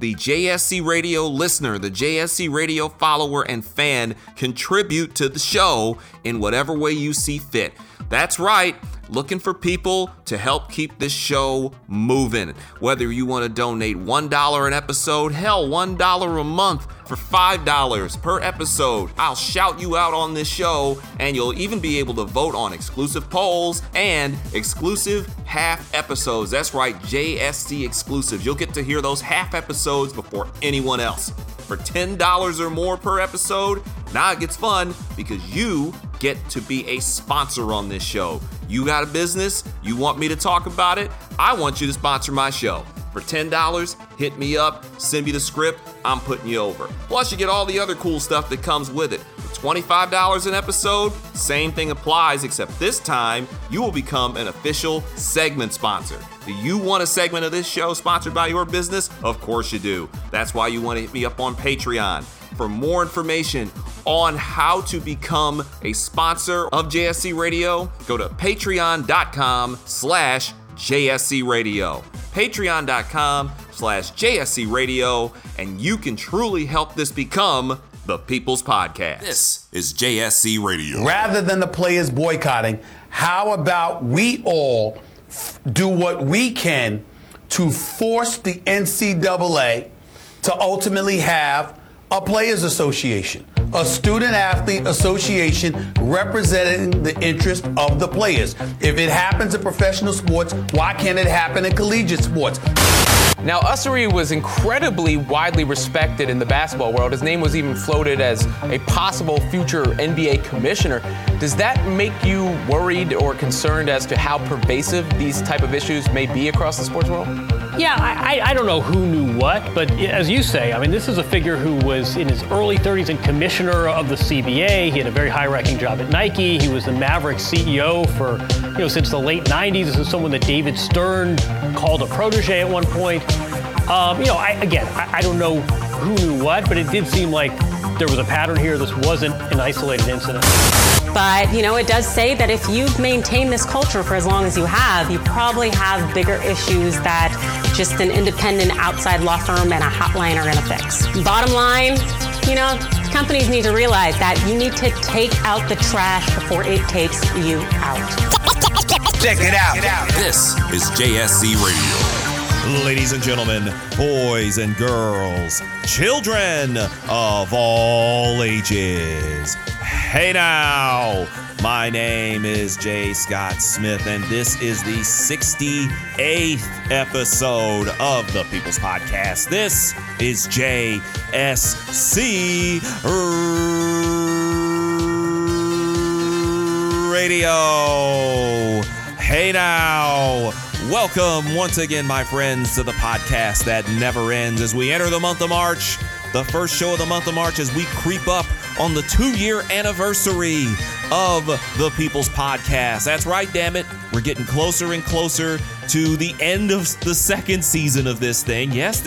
the JSC Radio listener, the JSC Radio follower and fan, contribute to the show in whatever way you see fit. That's right, looking for people to help keep this show moving. Whether you want to donate $1 an episode, hell, $1 a month for $5 per episode, I'll shout you out on this show, and you'll even be able to vote on exclusive polls and exclusive half episodes. That's right, JSC exclusives. You'll get to hear those half episodes before anyone else. For $10 or more per episode, now it gets fun because you get to be a sponsor on this show. You got a business, you want me to talk about it, I want you to sponsor my show. For $10, hit me up, send me the script, I'm putting you over. Plus, you get all the other cool stuff that comes with it. For $25 an episode, same thing applies, except this time, you will become an official segment sponsor. Do you want a segment of this show sponsored by your business? Of course you do. That's why you want to hit me up on Patreon. For more information on how to become a sponsor of JSC Radio, go to patreon.com/JSC Radio. Patreon.com/JSC Radio, and you can truly help this become the People's Podcast. This is JSC Radio. Rather than the players boycotting, how about we all do what we can to force the NCAA to ultimately have a players association, a student-athlete association representing the interest of the players. If it happens in professional sports, why can't it happen in collegiate sports? Now, Ussery was incredibly widely respected in the basketball world. His name was even floated as a possible future NBA commissioner. Does that make you worried or concerned as to how pervasive these type of issues may be across the sports world? Yeah, I don't know who knew what, but as you say, I mean, this is a figure who was in his early 30s and commissioner of the CBA. He had a very high-ranking job at Nike. He was the Mavericks CEO for, since the late 90s. This is someone that David Stern called a protege at one point. I don't know who knew what, but it did seem like there was a pattern here. This wasn't an isolated incident. But, it does say that if you've maintained this culture for as long as you have, you probably have bigger issues that just an independent outside law firm and a hotline are going to fix. Bottom line, companies need to realize that you need to take out the trash before it takes you out. Check it out. This is JSC Radio. Ladies and gentlemen, boys and girls, children of all ages. Hey now, my name is Jay Scott Smith, and this is the 68th episode of the People's Podcast. This is JSC Radio. Hey now. Welcome once again, my friends, to the podcast that never ends as we enter the month of March. The first show of the month of March as we creep up on the 2-year anniversary of the People's Podcast. That's right, damn it. We're getting closer and closer to the end of the second season of this thing. Yes,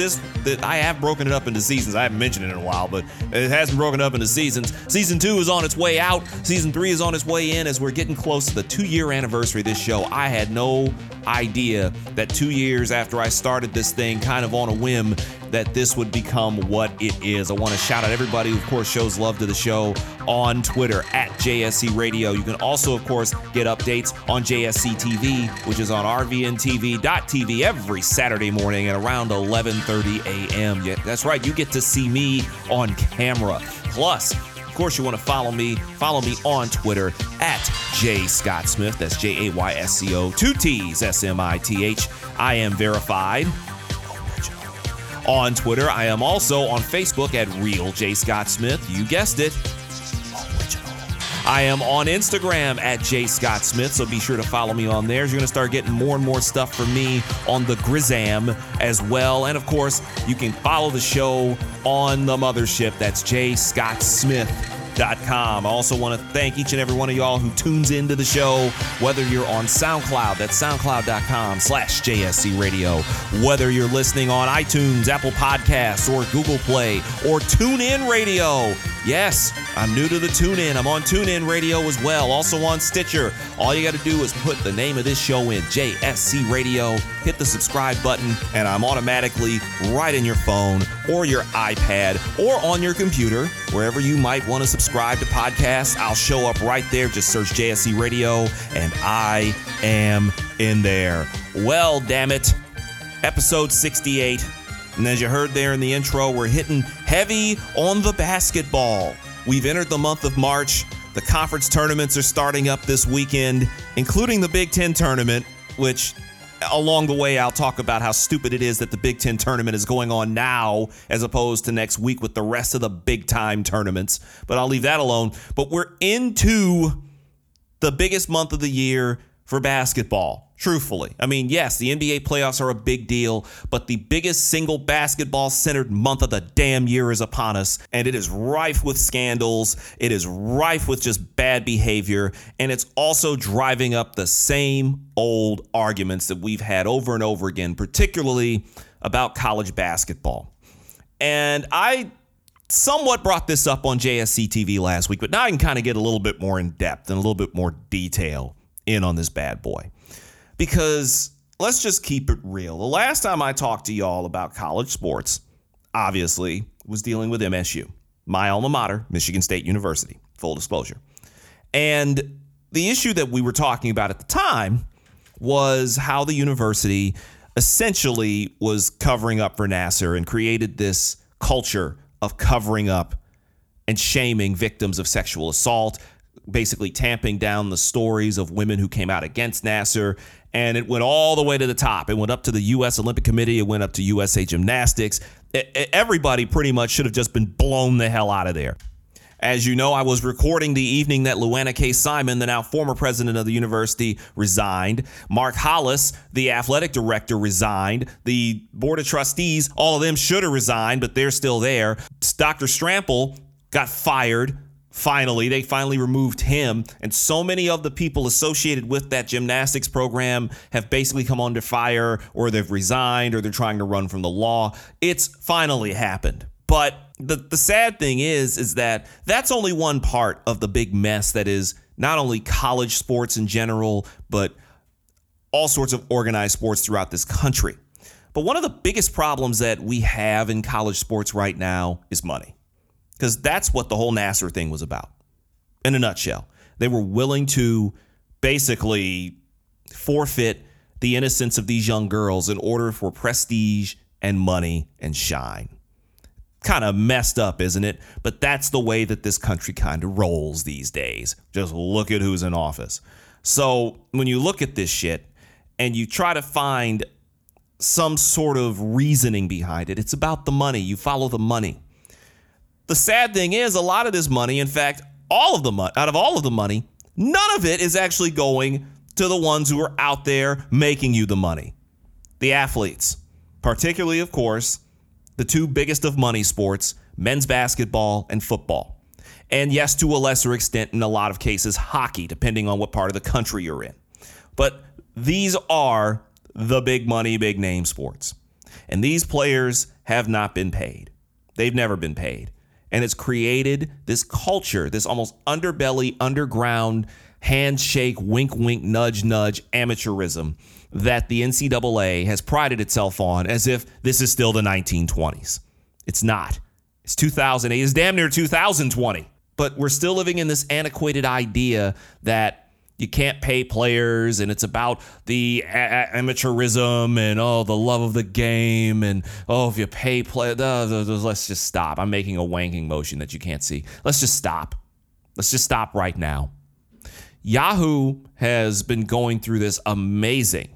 I have broken it up into seasons. I haven't mentioned it in a while, but it has been broken up into seasons. Season 2 is on its way out. Season 3 is on its way in as we're getting close to the 2-year anniversary of this show. I had no idea that 2 years after I started this thing kind of on a whim that this would become what it is. I want to shout out everybody who, of course, shows love to the show on Twitter at JSC Radio. You can also, of course, get updates on JSC TV, which is on rvntv.tv every Saturday morning at around 11:30 a.m. Yeah, that's right. You get to see me on camera. Plus, of course, you want to follow me on Twitter at Jay Scott Smith. That's JAYSCO, 2 T's, SMITH. I am verified on Twitter. I am also on Facebook at Real Jay Scott Smith. You guessed it. I am on Instagram at Jay Scott Smith, so be sure to follow me on there. You're going to start getting more and more stuff from me on the Grizzam as well. And, of course, you can follow the show on the mothership. That's Jay Scott Smith BigEast.com. I also want to thank each and every one of y'all who tunes into the show, whether you're on SoundCloud, that's SoundCloud.com/JSC Radio, whether you're listening on iTunes, Apple Podcasts, or Google Play, or TuneIn Radio. Yes, I'm new to the TuneIn. I'm on TuneIn Radio as well, also on Stitcher. All you got to do is put the name of this show in, JSC Radio, hit the subscribe button, and I'm automatically right in your phone or your iPad or on your computer, wherever you might want to subscribe to podcasts. I'll show up right there. Just search JSC Radio, and I am in there. Well, damn it. Episode 68. And as you heard there in the intro, we're hitting heavy on the basketball. We've entered the month of March. The conference tournaments are starting up this weekend, including the Big Ten tournament, which along the way I'll talk about how stupid it is that the Big Ten tournament is going on now as opposed to next week with the rest of the big-time tournaments. But I'll leave that alone. But we're into the biggest month of the year for basketball. Truthfully, I mean, yes, the NBA playoffs are a big deal, but the biggest single basketball-centered month of the damn year is upon us, and it is rife with scandals. It is rife with just bad behavior, and it's also driving up the same old arguments that we've had over and over again, particularly about college basketball. And I somewhat brought this up on JSC TV last week, but now I can kind of get a little bit more in depth and a little bit more detail in on this bad boy. Because let's just keep it real. The last time I talked to y'all about college sports, obviously, was dealing with MSU, my alma mater, Michigan State University, full disclosure. And the issue that we were talking about at the time was how the university essentially was covering up for Nassar and created this culture of covering up and shaming victims of sexual assault, basically tamping down the stories of women who came out against Nassar. And it went all the way to the top. It went up to the U.S. Olympic Committee. It went up to USA Gymnastics. Everybody pretty much should have just been blown the hell out of there. As you know, I was recording the evening that Luana K. Simon, the now former president of the university, resigned. Mark Hollis, the athletic director, resigned. The board of trustees, all of them should have resigned, but they're still there. Dr. Strample got fired. Finally, they finally removed him, and so many of the people associated with that gymnastics program have basically come under fire, or they've resigned, or they're trying to run from the law. It's finally happened. But the sad thing is that that's only one part of the big mess that is not only college sports in general, but all sorts of organized sports throughout this country. But one of the biggest problems that we have in college sports right now is money. Because that's what the whole Nassar thing was about, in a nutshell. They were willing to basically forfeit the innocence of these young girls in order for prestige and money and shine. Kind of messed up, isn't it? But that's the way that this country kind of rolls these days. Just look at who's in office. So when you look at this shit and you try to find some sort of reasoning behind it, it's about the money. You follow the money. The sad thing is a lot of this money, in fact, all of the money, out of all of the money, none of it is actually going to the ones who are out there making you the money. The athletes, particularly, of course, the two biggest of money sports, men's basketball and football. And yes, to a lesser extent, in a lot of cases, hockey, depending on what part of the country you're in. But these are the big money, big name sports. And these players have not been paid. They've never been paid. And it's created this culture, this almost underbelly, underground, handshake, wink, wink, nudge, nudge, amateurism that the NCAA has prided itself on as if this is still the 1920s. It's not. It's 2008. It's damn near 2020. But we're still living in this antiquated idea that you can't pay players, and it's about the amateurism and, oh, the love of the game, and, oh, if you pay players, let's just stop. I'm making a wanking motion that you can't see. Let's just stop. Let's just stop right now. Yahoo has been going through this amazing,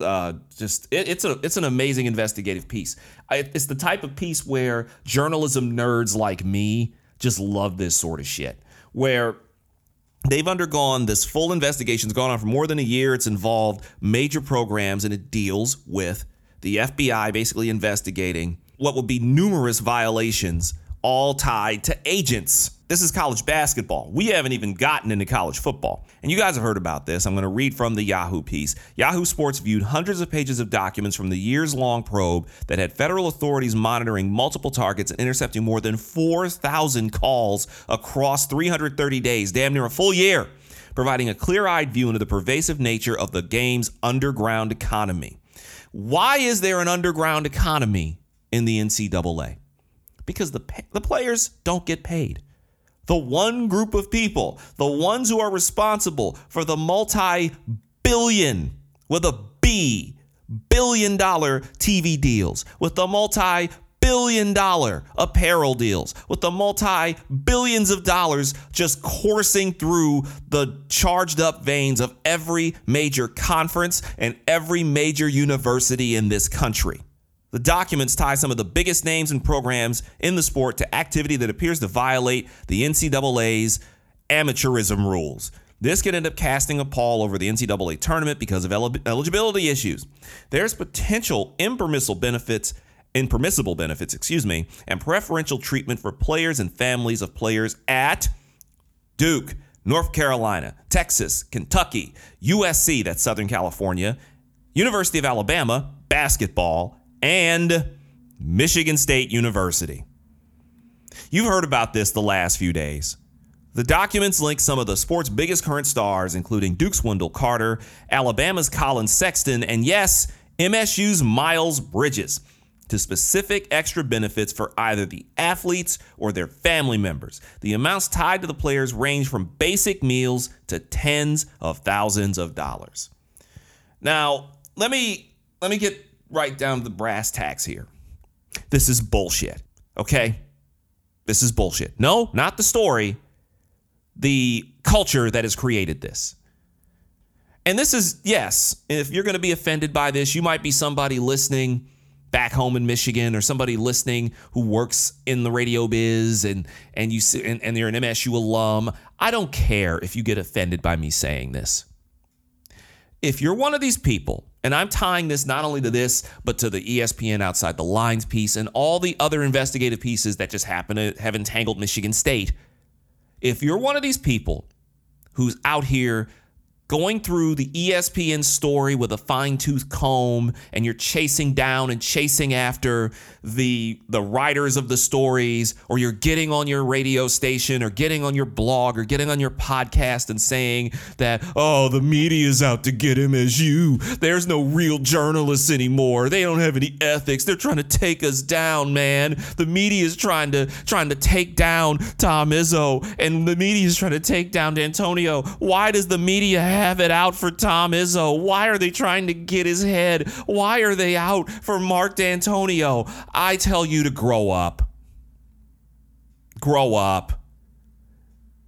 it's an amazing investigative piece. It's the type of piece where journalism nerds like me just love this sort of shit, where they've undergone this full investigation. It's gone on for more than a year. It's involved major programs, and it deals with the FBI basically investigating what would be numerous violations all tied to agents. This is college basketball. We haven't even gotten into college football. And you guys have heard about this. I'm going to read from the Yahoo piece. Yahoo Sports viewed hundreds of pages of documents from the years-long probe that had federal authorities monitoring multiple targets and intercepting more than 4,000 calls across 330 days, damn near a full year, providing a clear-eyed view into the pervasive nature of the game's underground economy. Why is there an underground economy in the NCAA? Because the players don't get paid. The one group of people, the ones who are responsible for the multi-billion, with a B, billion-dollar TV deals, with the multi-billion-dollar apparel deals, with the multi-billions of dollars just coursing through the charged-up veins of every major conference and every major university in this country. The documents tie some of the biggest names and programs in the sport to activity that appears to violate the NCAA's amateurism rules. This could end up casting a pall over the NCAA tournament because of eligibility issues. There's potential impermissible benefits, and preferential treatment for players and families of players at Duke, North Carolina, Texas, Kentucky, USC, that's Southern California, University of Alabama, basketball, and Michigan State University. You've heard about this the last few days. The documents link some of the sport's biggest current stars, including Duke's Wendell Carter, Alabama's Colin Sexton, and yes, MSU's Miles Bridges, to specific extra benefits for either the athletes or their family members. The amounts tied to the players range from basic meals to tens of thousands of dollars. Now, let me get right down to the brass tacks here. This is bullshit, okay? This is bullshit. No, not the story. The culture that has created this. And this is, yes, if you're going to be offended by this, you might be somebody listening back home in Michigan or somebody listening who works in the radio biz and you're an MSU alum. I don't care if you get offended by me saying this. If you're one of these people, and I'm tying this not only to this, but to the ESPN Outside the Lines piece and all the other investigative pieces that just happen to have entangled Michigan State. If you're one of these people who's out here going through the ESPN story with a fine-tooth comb and you're chasing down and chasing after the writers of the stories, or you're getting on your radio station or getting on your blog or getting on your podcast and saying that, oh, the media's out to get MSU. There's no real journalists anymore. They don't have any ethics. They're trying to take us down, man. The media's trying to take down Tom Izzo, and the media's trying to take down D'Antonio. Why does the media have it out for Tom Izzo? Why are they trying to get his head? Why are they out for Mark D'Antonio? I tell you to grow up. Grow up.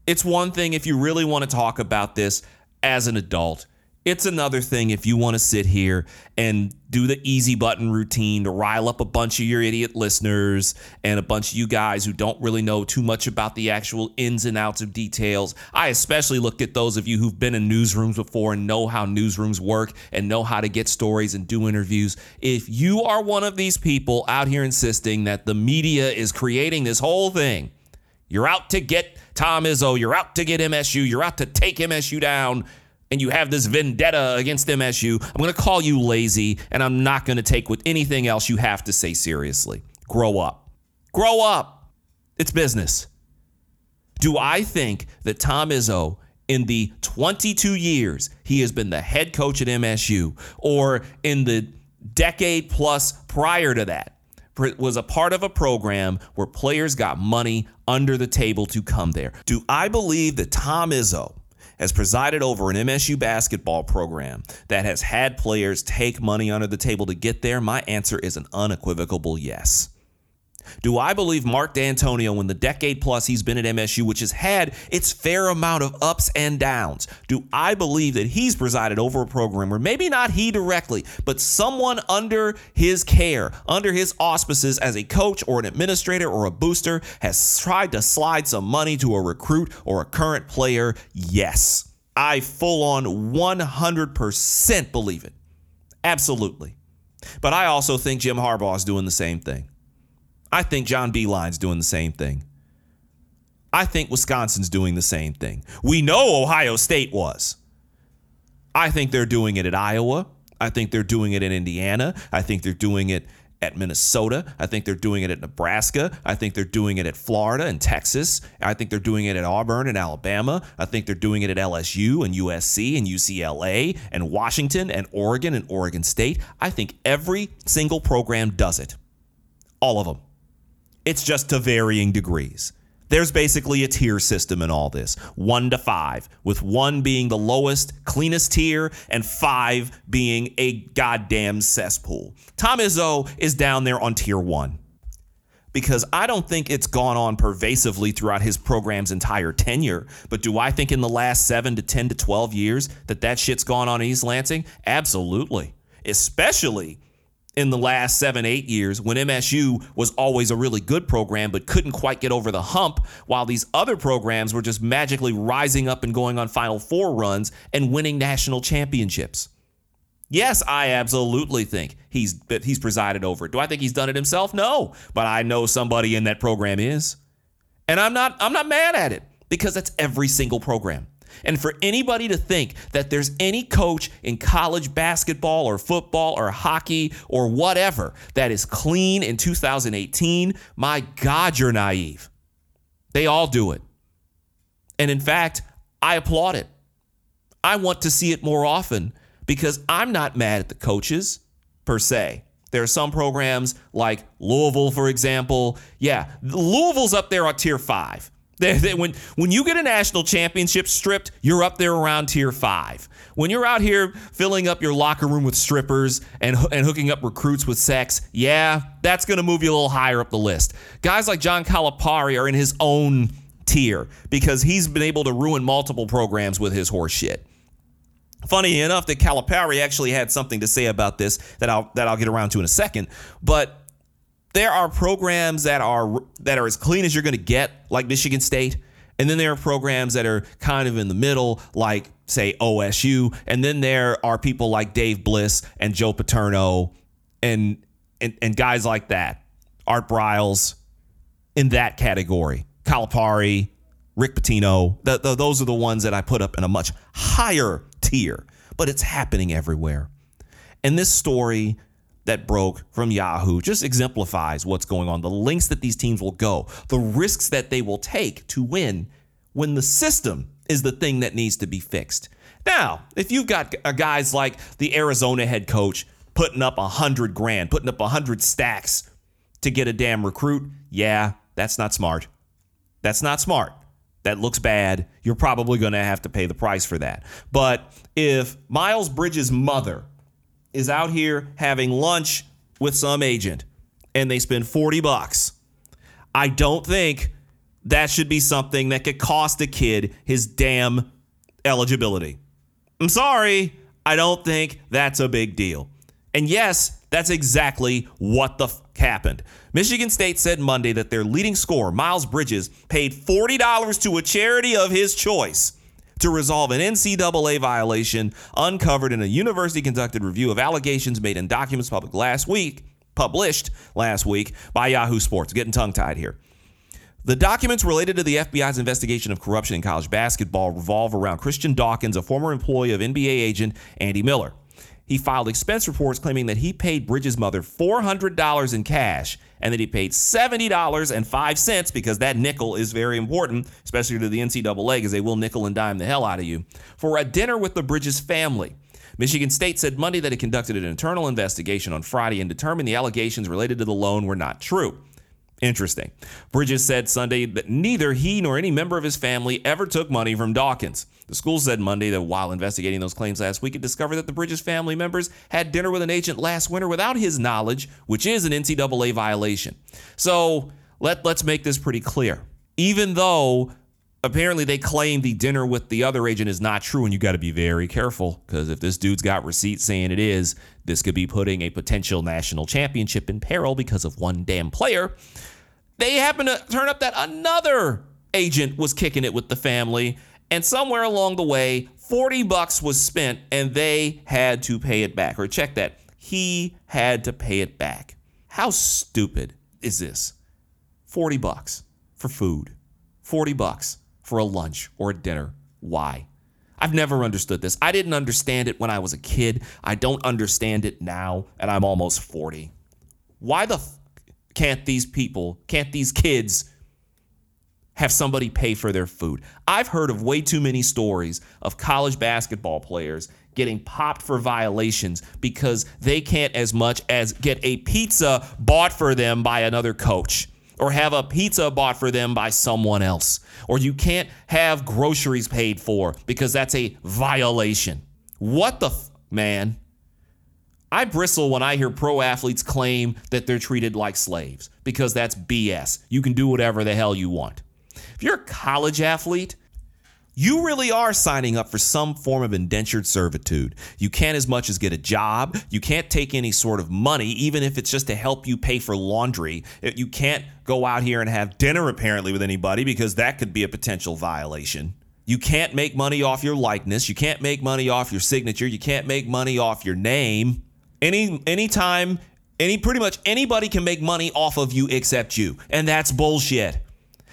It's one thing if you really want to talk about this as an adult. It's another thing if you want to sit here and do the easy button routine to rile up a bunch of your idiot listeners and a bunch of you guys who don't really know too much about the actual ins and outs of details. I especially looked at those of you who've been in newsrooms before and know how newsrooms work and know how to get stories and do interviews. If you are one of these people out here insisting that the media is creating this whole thing, you're out to get Tom Izzo, you're out to get MSU, you're out to take MSU down, and you have this vendetta against MSU, I'm going to call you lazy, and I'm not going to take with anything else you have to say seriously. Grow up. Grow up. It's business. Do I think that Tom Izzo, in the 22 years he has been the head coach at MSU, or in the decade plus prior to that, was a part of a program where players got money under the table to come there? Do I believe that Tom Izzo has presided over an MSU basketball program that has had players take money under the table to get there? My answer is an unequivocal yes. Do I believe Mark D'Antonio, in the decade plus he's been at MSU, which has had its fair amount of ups and downs, do I believe that he's presided over a program where maybe not he directly, but someone under his care, under his auspices as a coach or an administrator or a booster, has tried to slide some money to a recruit or a current player? Yes. I full on 100% believe it. Absolutely. But I also think Jim Harbaugh is doing the same thing. I think John Beeline's doing the same thing. I think Wisconsin's doing the same thing. We know Ohio State was. I think they're doing it at Iowa. I think they're doing it in Indiana. I think they're doing it at Minnesota. I think they're doing it at Nebraska. I think they're doing it at Florida and Texas. I think they're doing it at Auburn and Alabama. I think they're doing it at LSU and USC and UCLA and Washington and Oregon State. I think every single program does it. All of them. It's just to varying degrees. There's basically a tier system in all this, 1 to 5, with 1 being the lowest, cleanest tier, and 5 being a goddamn cesspool. Tom Izzo is down there on tier 1 because I don't think it's gone on pervasively throughout his program's entire tenure. But do I think in the last 7 to 10 to 12 years that shit's gone on in East Lansing? Absolutely, especially in the last 7-8 years when MSU was always a really good program but couldn't quite get over the hump, while these other programs were just magically rising up and going on Final Four runs and winning national championships. Yes, I absolutely think he's presided over it. Do I think he's done it himself? No, but I know somebody in that program is. And I'm not mad at it because that's every single program. And for anybody to think that there's any coach in college basketball or football or hockey or whatever that is clean in 2018, my God, you're naive. They all do it. And in fact, I applaud it. I want to see it more often because I'm not mad at the coaches per se. There are some programs like Louisville, for example. Yeah, Louisville's up there on tier 5. When you get a national championship stripped, you're up there around tier 5. When you're out here filling up your locker room with strippers and hooking up recruits with sex, yeah, that's going to move you a little higher up the list. Guys like John Calipari are in his own tier because he's been able to ruin multiple programs with his horse shit. Funny enough that Calipari actually had something to say about this that I'll get around to in a second, but there are programs that are as clean as you're going to get, like Michigan State. And then there are programs that are kind of in the middle, like, say, OSU. And then there are people like Dave Bliss and Joe Paterno and guys like that. Art Briles in that category. Calipari, Rick Pitino. Those are the ones that I put up in a much higher tier. But it's happening everywhere. And this story that broke from Yahoo just exemplifies what's going on, the lengths that these teams will go, the risks that they will take to win when the system is the thing that needs to be fixed. Now, if you've got guys like the Arizona head coach putting up $100,000, putting up 100 stacks to get a damn recruit, yeah, that's not smart. That's not smart. That looks bad. You're probably going to have to pay the price for that. But if Miles Bridges' mother is out here having lunch with some agent and they spend $40. I don't think that should be something that could cost a kid his damn eligibility. I'm sorry, I don't think that's a big deal. And yes, that's exactly what the fuck happened. Michigan State said Monday that their leading scorer, Miles Bridges, paid $40 to a charity of his choice to resolve an NCAA violation uncovered in a university-conducted review of allegations made in documents published last week by Yahoo Sports. Getting tongue-tied here. The documents related to the FBI's investigation of corruption in college basketball revolve around Christian Dawkins, a former employee of NBA agent Andy Miller. He filed expense reports claiming that he paid Bridges' mother $400 in cash and that he paid $70.05, because that nickel is very important, especially to the NCAA, because they will nickel and dime the hell out of you, for a dinner with the Bridges family. Michigan State said Monday that it conducted an internal investigation on Friday and determined the allegations related to the loan were not true. Interesting. Bridges said Sunday that neither he nor any member of his family ever took money from Dawkins. The school said Monday that while investigating those claims last week, it discovered that the Bridges family members had dinner with an agent last winter without his knowledge, which is an NCAA violation. So let's make this pretty clear. Even though apparently they claim the dinner with the other agent is not true, and you got to be very careful, because if this dude's got receipts saying it is, this could be putting a potential national championship in peril because of one damn player. They happen to turn up that another agent was kicking it with the family, and somewhere along the way, $40 was spent, and they had to pay it back. Or check that. He had to pay it back. How stupid is this? $40 for food, $40 for a lunch or a dinner. Why? I've never understood this. I didn't understand it when I was a kid. I don't understand it now, and I'm almost 40. Why the can't these kids have somebody pay for their food? I've heard of way too many stories of college basketball players getting popped for violations because they can't as much as get a pizza bought for them by another coach, or have a pizza bought for them by someone else, or you can't have groceries paid for because that's a violation. What the man? I bristle when I hear pro athletes claim that they're treated like slaves, because that's BS. You can do whatever the hell you want. If you're a college athlete, you really are signing up for some form of indentured servitude. You can't as much as get a job. You can't take any sort of money, even if it's just to help you pay for laundry. You can't go out here and have dinner, apparently, with anybody, because that could be a potential violation. You can't make money off your likeness. You can't make money off your signature. You can't make money off your name. Pretty much anybody can make money off of you except you. And that's bullshit.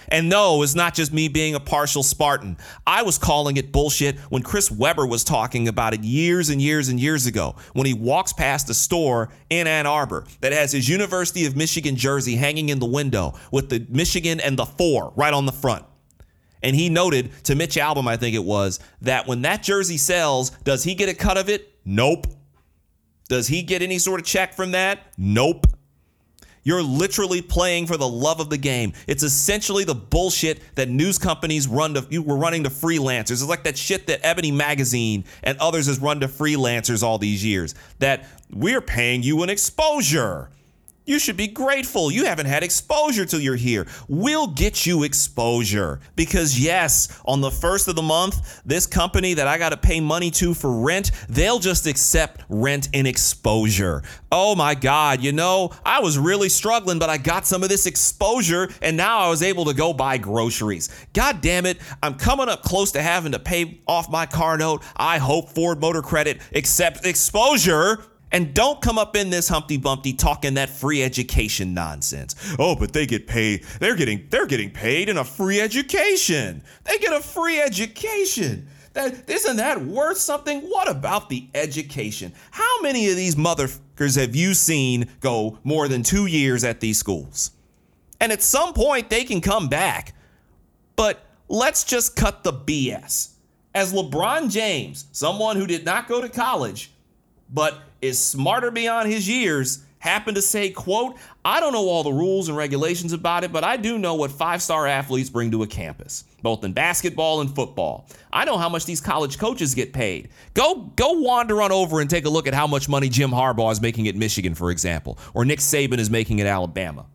And no, it's not just me being a partial Spartan. I was calling it bullshit when Chris Webber was talking about it years and years and years ago, when he walks past a store in Ann Arbor that has his University of Michigan jersey hanging in the window with the Michigan and the 4 right on the front. And he noted to Mitch Albom, I think it was, that when that jersey sells, does he get a cut of it? Nope. Does he get any sort of check from that? Nope. You're literally playing for the love of the game. It's essentially the bullshit that news companies were running to freelancers. It's like that shit that Ebony Magazine and others has run to freelancers all these years, that we're paying you an exposure. You should be grateful. You haven't had exposure till you're here. We'll get you exposure, because yes, on the 1st of the month, this company that I got to pay money to for rent, they'll just accept rent and exposure. Oh my God, I was really struggling, but I got some of this exposure, and now I was able to go buy groceries. God damn it, I'm coming up close to having to pay off my car note. I hope Ford Motor Credit accepts exposure. And don't come up in this Humpty Bumpty talking that free education nonsense. Oh, but they get paid. They're getting paid in a free education. They get a free education. That isn't that worth something? What about the education? How many of these motherfuckers have you seen go more than 2 years at these schools? And at some point they can come back. But let's just cut the BS. As LeBron James, someone who did not go to college, but is smarter beyond his years, happened to say, quote, "I don't know all the rules and regulations about it, but I do know what five-star athletes bring to a campus, both in basketball and football. I know how much these college coaches get paid." Go wander on over and take a look at how much money Jim Harbaugh is making at Michigan, for example, or Nick Saban is making at Alabama.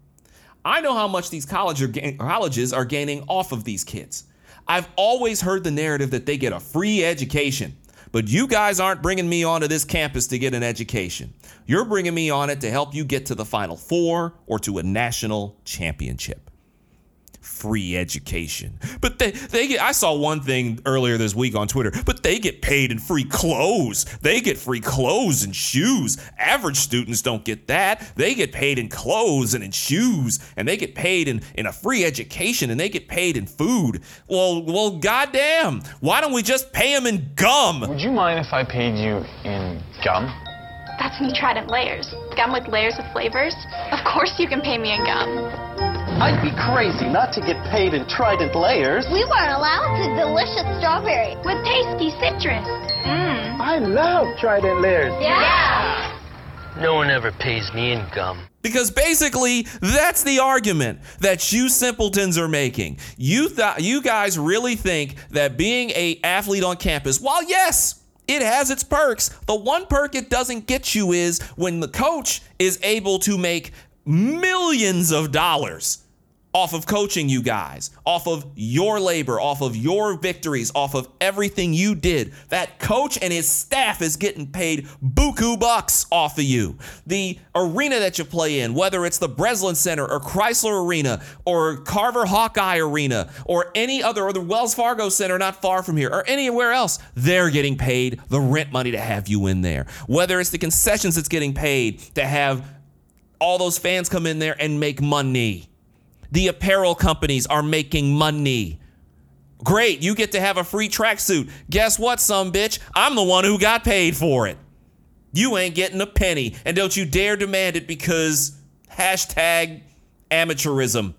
I know how much these colleges are gaining off of these kids. I've always heard the narrative that they get a free education. But you guys aren't bringing me onto this campus to get an education. You're bringing me on it to help you get to the Final Four or to a national championship. Free education. But I saw one thing earlier this week on Twitter, but they get paid in free clothes. They get free clothes and shoes. Average students don't get that. They get paid in clothes and in shoes, and they get paid in a free education, and they get paid in food. Well, goddamn, why don't we just pay them in gum? Would you mind if I paid you in gum? That's when you tried it layers. Gum with layers of flavors. Of course you can pay me in gum. I'd be crazy not to get paid in Trident layers. We weren't allowed to. Delicious strawberry with tasty citrus. Mmm. I love Trident layers. Yeah. No one ever pays me in gum. Because basically, that's the argument that you simpletons are making. You guys really think that being an athlete on campus, while yes, it has its perks, the one perk it doesn't get you is when the coach is able to make millions of dollars off of coaching you guys, off of your labor, off of your victories, off of everything you did. That coach and his staff is getting paid buku bucks off of you. The arena that you play in, whether it's the Breslin Center or Chrysler Arena or Carver Hawkeye Arena or any other, or the Wells Fargo Center not far from here, or anywhere else, they're getting paid the rent money to have you in there. Whether it's the concessions that's getting paid to have all those fans come in there and make money. The apparel companies are making money. Great, you get to have a free tracksuit. Guess what, sumbitch? I'm the one who got paid for it. You ain't getting a penny. And don't you dare demand it because hashtag amateurism.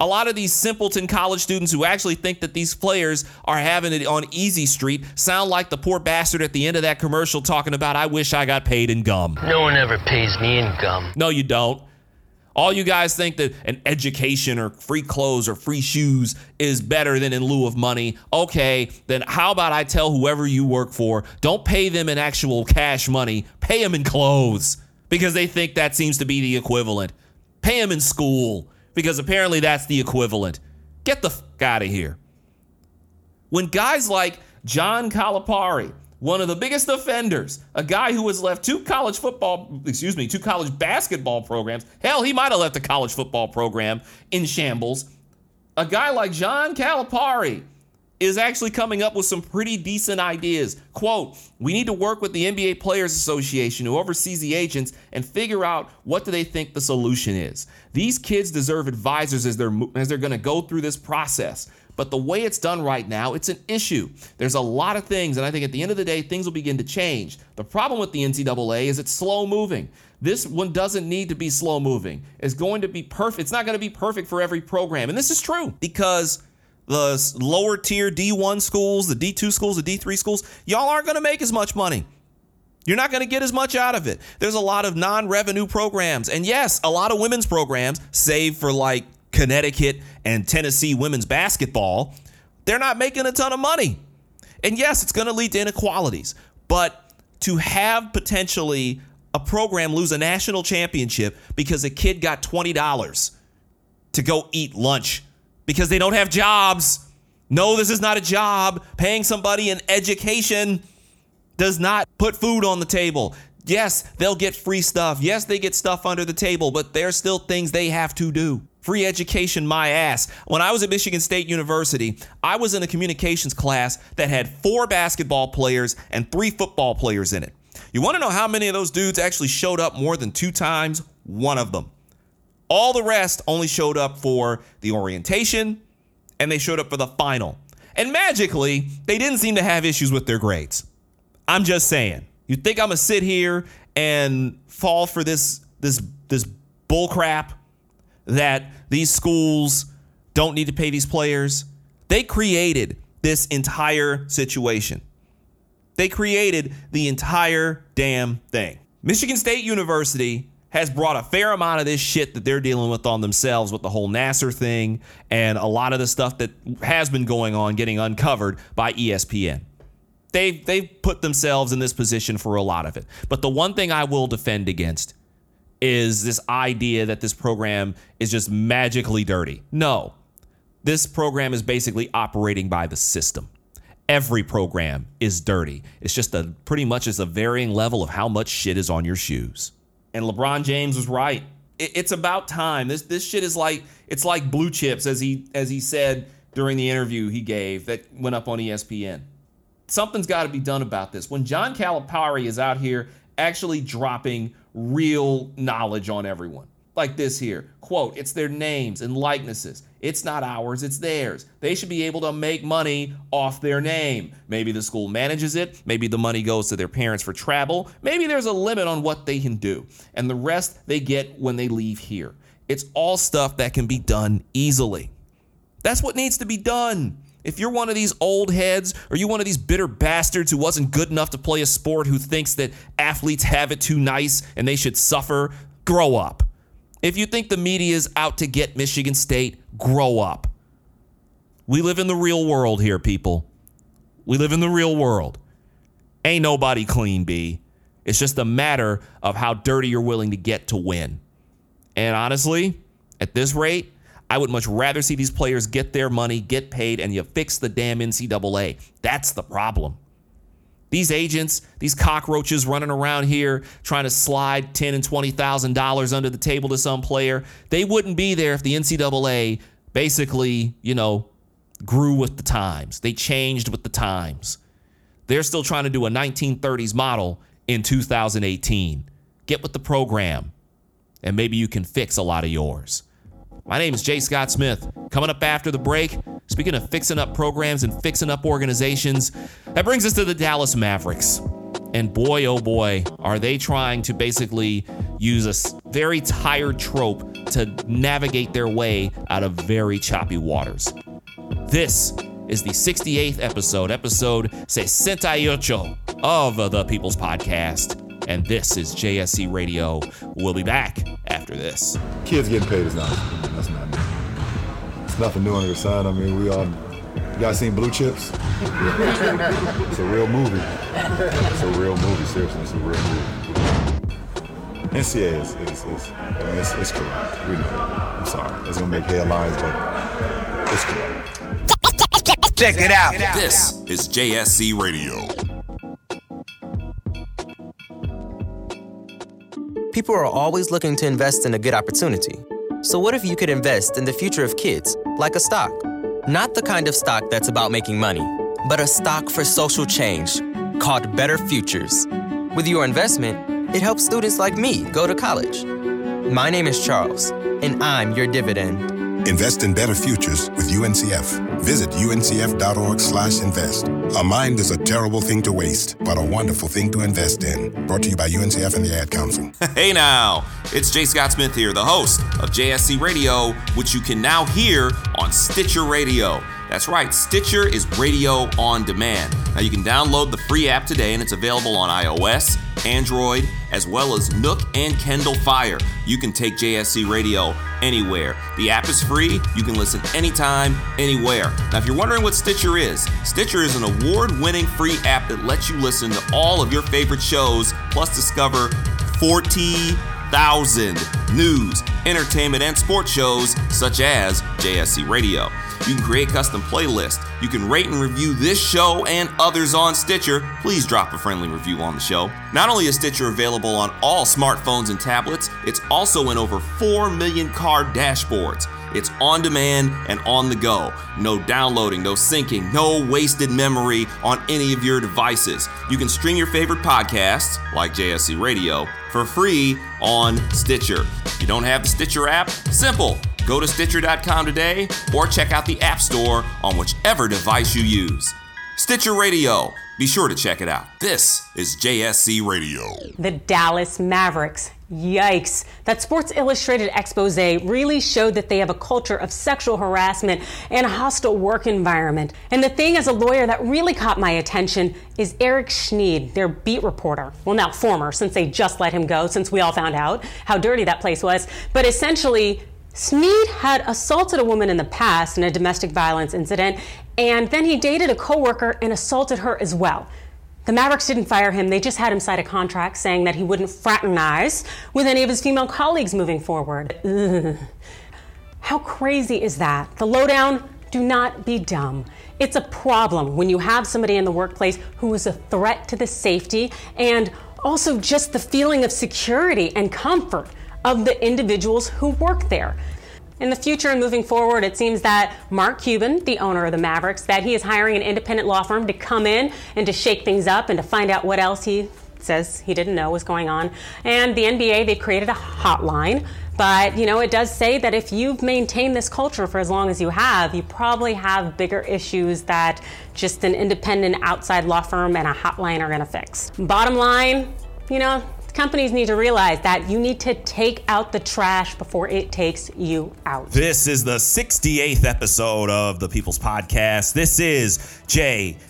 A lot of these simpleton college students who actually think that these players are having it on easy street sound like the poor bastard at the end of that commercial talking about, I wish I got paid in gum. No one ever pays me in gum. No, you don't. All you guys think that an education or free clothes or free shoes is better than in lieu of money. Okay, then how about I tell whoever you work for, don't pay them in actual cash money, pay them in clothes, because they think that seems to be the equivalent. Pay them in school, because apparently that's the equivalent. Get the fuck out of here. When guys like John Calipari, one of the biggest offenders, a guy who has left two college basketball programs. Hell, he might have left a college football program in shambles. A guy like John Calipari is actually coming up with some pretty decent ideas. Quote, we need to work with the NBA Players Association, who oversees the agents, and figure out what do they think the solution is. These kids deserve advisors as they're going to go through this process. But the way it's done right now, it's an issue. There's a lot of things, and I think at the end of the day, things will begin to change. The problem with the NCAA is it's slow moving. This one doesn't need to be slow moving. It's going to be perfect. It's not going to be perfect for every program. And this is true because the lower tier D1 schools, the D2 schools, the D3 schools, y'all aren't going to make as much money. You're not going to get as much out of it. There's a lot of non-revenue programs. And yes, a lot of women's programs, save for like Connecticut and Tennessee women's basketball, they're not making a ton of money. And yes, it's going to lead to inequalities. But to have potentially a program lose a national championship because a kid got $20 to go eat lunch because they don't have jobs. No, this is not a job. Paying somebody an education does not put food on the table. Yes, they'll get free stuff. Yes, they get stuff under the table, but there's still things they have to do. Free education, my ass. When I was at Michigan State University, I was in a communications class that had 4 basketball players and 3 football players in it. You want to know how many of those dudes actually showed up more than 2 times? 1 of them. All the rest only showed up for the orientation, and they showed up for the final. And magically, they didn't seem to have issues with their grades. I'm just saying. You think I'm going to sit here and fall for this bull crap that these schools don't need to pay these players? They created this entire situation. They created the entire damn thing. Michigan State University has brought a fair amount of this shit that they're dealing with on themselves with the whole Nassar thing and a lot of the stuff that has been going on getting uncovered by ESPN. They've put themselves in this position for a lot of it. But the one thing I will defend against is this idea that this program is just magically dirty. No, this program is basically operating by the system. Every program is dirty. It's just pretty much a varying level of how much shit is on your shoes. And LeBron James was right. It's about time. This shit is like, it's like Blue Chips, as he said during the interview he gave that went up on ESPN. Something's got to be done about this. When John Calipari is out here actually dropping real knowledge on everyone. Like this here, quote, it's their names and likenesses. It's not ours, it's theirs. They should be able to make money off their name. Maybe the school manages it. Maybe the money goes to their parents for travel. Maybe there's a limit on what they can do. And the rest they get when they leave here. It's all stuff that can be done easily. That's what needs to be done. If you're one of these old heads or you're one of these bitter bastards who wasn't good enough to play a sport who thinks that athletes have it too nice and they should suffer, grow up. If you think the media is out to get Michigan State, grow up. We live in the real world here, people. We live in the real world. Ain't nobody clean, B. It's just a matter of how dirty you're willing to get to win. And honestly, at this rate, I would much rather see these players get their money, get paid, and you fix the damn NCAA. That's the problem. These agents, these cockroaches running around here trying to slide $10,000 and $20,000 under the table to some player, they wouldn't be there if the NCAA basically, grew with the times. They changed with the times. They're still trying to do a 1930s model in 2018. Get with the program, and maybe you can fix a lot of yours. My name is Jay Scott Smith. Coming up after the break, speaking of fixing up programs and fixing up organizations, that brings us to the Dallas Mavericks. And boy, oh boy, are they trying to basically use a very tired trope to navigate their way out of very choppy waters. This is the 68th episode 68 of the People's Podcast. And this is JSC Radio. We'll be back after this. Kids getting paid is not, that's not new. It's nothing new under the sun. I mean, we all, you guys seen Blue Chips? It's a real movie. It's a real movie, seriously. It's a real movie. NCAA is cool. We know. I'm sorry. It's going to make headlines, but it's cool. Check it out. This is JSC Radio. People are always looking to invest in a good opportunity. So what if you could invest in the future of kids, like a stock? Not the kind of stock that's about making money, but a stock for social change called Better Futures. With your investment, it helps students like me go to college. My name is Charles, and I'm your dividend. Invest in better futures with UNCF. Visit uncf.org/invest. A mind is a terrible thing to waste, but a wonderful thing to invest in. Brought to you by UNCF and the Ad Council. Hey now, it's Jay Scott Smith here, the host of JSC Radio, which you can now hear on Stitcher Radio. That's right, Stitcher is radio on demand. Now you can download the free app today, and it's available on iOS, Android, as well as Nook and Kindle Fire. You can take JSC Radio anywhere. The app is free. You can listen anytime, anywhere. Now, if you're wondering what Stitcher is an award-winning free app that lets you listen to all of your favorite shows, plus discover 40,000 news, entertainment, and sports shows, such as JSC Radio. You can create custom playlists. You can rate and review this show and others on Stitcher. Please drop a friendly review on the show. Not only is Stitcher available on all smartphones and tablets, it's also in over 4 million car dashboards. It's on demand and on the go. No downloading, no syncing, no wasted memory on any of your devices. You can stream your favorite podcasts, like JSC Radio, for free on Stitcher. If you don't have the Stitcher app, simple. Go to Stitcher.com today or check out the App Store on whichever device you use. Stitcher Radio. Be sure to check it out. This is JSC Radio. The Dallas Mavericks. Yikes. That Sports Illustrated expose really showed that they have a culture of sexual harassment and a hostile work environment. And the thing as a lawyer that really caught my attention is Eric Schneid, their beat reporter. Well, now former, since they just let him go, since we all found out how dirty that place was. But essentially, Schneid had assaulted a woman in the past in a domestic violence incident, and then he dated a coworker and assaulted her as well. The Mavericks didn't fire him. They just had him sign a contract saying that he wouldn't fraternize with any of his female colleagues moving forward. Ugh. How crazy is that? The lowdown, do not be dumb. It's a problem when you have somebody in the workplace who is a threat to the safety and also just the feeling of security and comfort of the individuals who work there. In the future and moving forward, it seems that Mark Cuban, the owner of the Mavericks, that he is hiring an independent law firm to come in and to shake things up and to find out what else he says he didn't know was going on. And the NBA, they've created a hotline. But, you know, it does say that if you've maintained this culture for as long as you have, you probably have bigger issues that just an independent outside law firm and a hotline are going to fix. Bottom line, you know, companies need to realize that you need to take out the trash before it takes you out. This is the 68th episode of the People's Podcast. This is JSC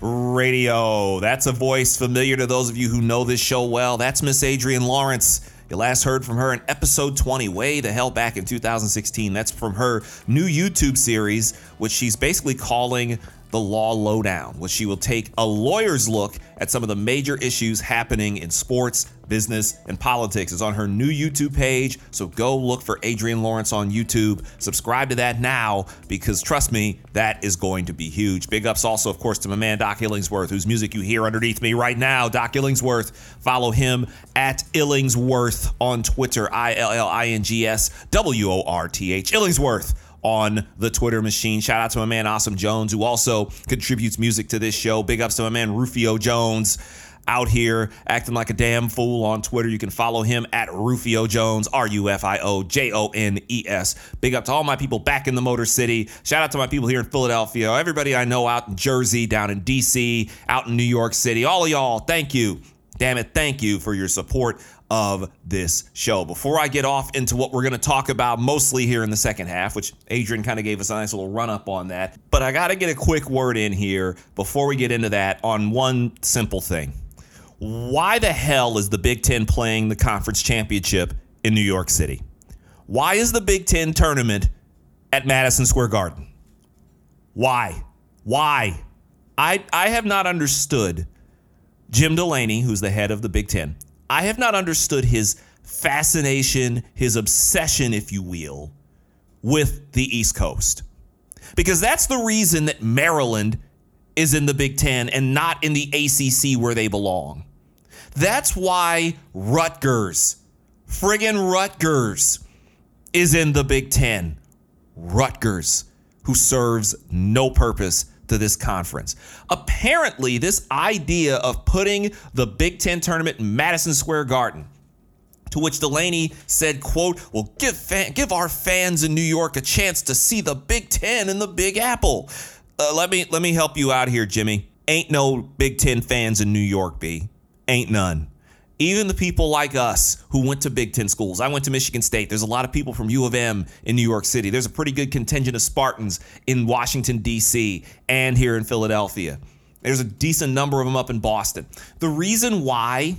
Radio. That's a voice familiar to those of you who know this show well. That's Miss Adrienne Lawrence. You last heard from her in episode 20, way the hell back in 2016. That's from her new YouTube series, which she's basically calling The Law Lowdown, which she will take a lawyer's look at some of the major issues happening in sports, business, and politics. It's on her new YouTube page, so go look for Adrienne Lawrence on YouTube. Subscribe to that now, because trust me, that is going to be huge. Big ups also, of course, to my man Doc Illingsworth, whose music you hear underneath me right now. Doc Illingsworth, follow him at Illingsworth on Twitter, Illingsworth on the Twitter machine. Shout out to my man Awesome Jones, who also contributes music to this show. Big ups to my man Rufio Jones, out here acting like a damn fool on Twitter. You can follow him at Rufio Jones, RufioJones. Big up to all my people back in the Motor City. Shout out to my people here in Philadelphia, everybody I know out in Jersey, down in DC, out in New York City. All of y'all, thank you. Damn it, thank you for your support of this show. Before I get off into what we're going to talk about mostly here in the second half, which Adrian kind of gave us a nice little run up on that, but I got to get a quick word in here before we get into that on one simple thing. Why the hell is the Big Ten playing the conference championship in New York City? Why is the Big Ten tournament at Madison Square Garden? Why? I have not understood Jim Delaney, who's the head of the Big Ten. I have not understood his fascination, his obsession, if you will, with the East Coast. Because that's the reason that Maryland is in the Big Ten and not in the ACC where they belong. That's why Rutgers is in the Big Ten. Rutgers, who serves no purpose to this conference. Apparently, this idea of putting the Big Ten tournament in Madison Square Garden, to which Delaney said, quote, "Well, give our fans in New York a chance to see the Big Ten and the Big Apple." Let me help you out here, Jimmy. Ain't no Big Ten fans in New York, B. Ain't none. Even the people like us who went to Big Ten schools. I went to Michigan State. There's a lot of people from U of M in New York City. There's a pretty good contingent of Spartans in Washington, D.C. and here in Philadelphia. There's a decent number of them up in Boston. The reason why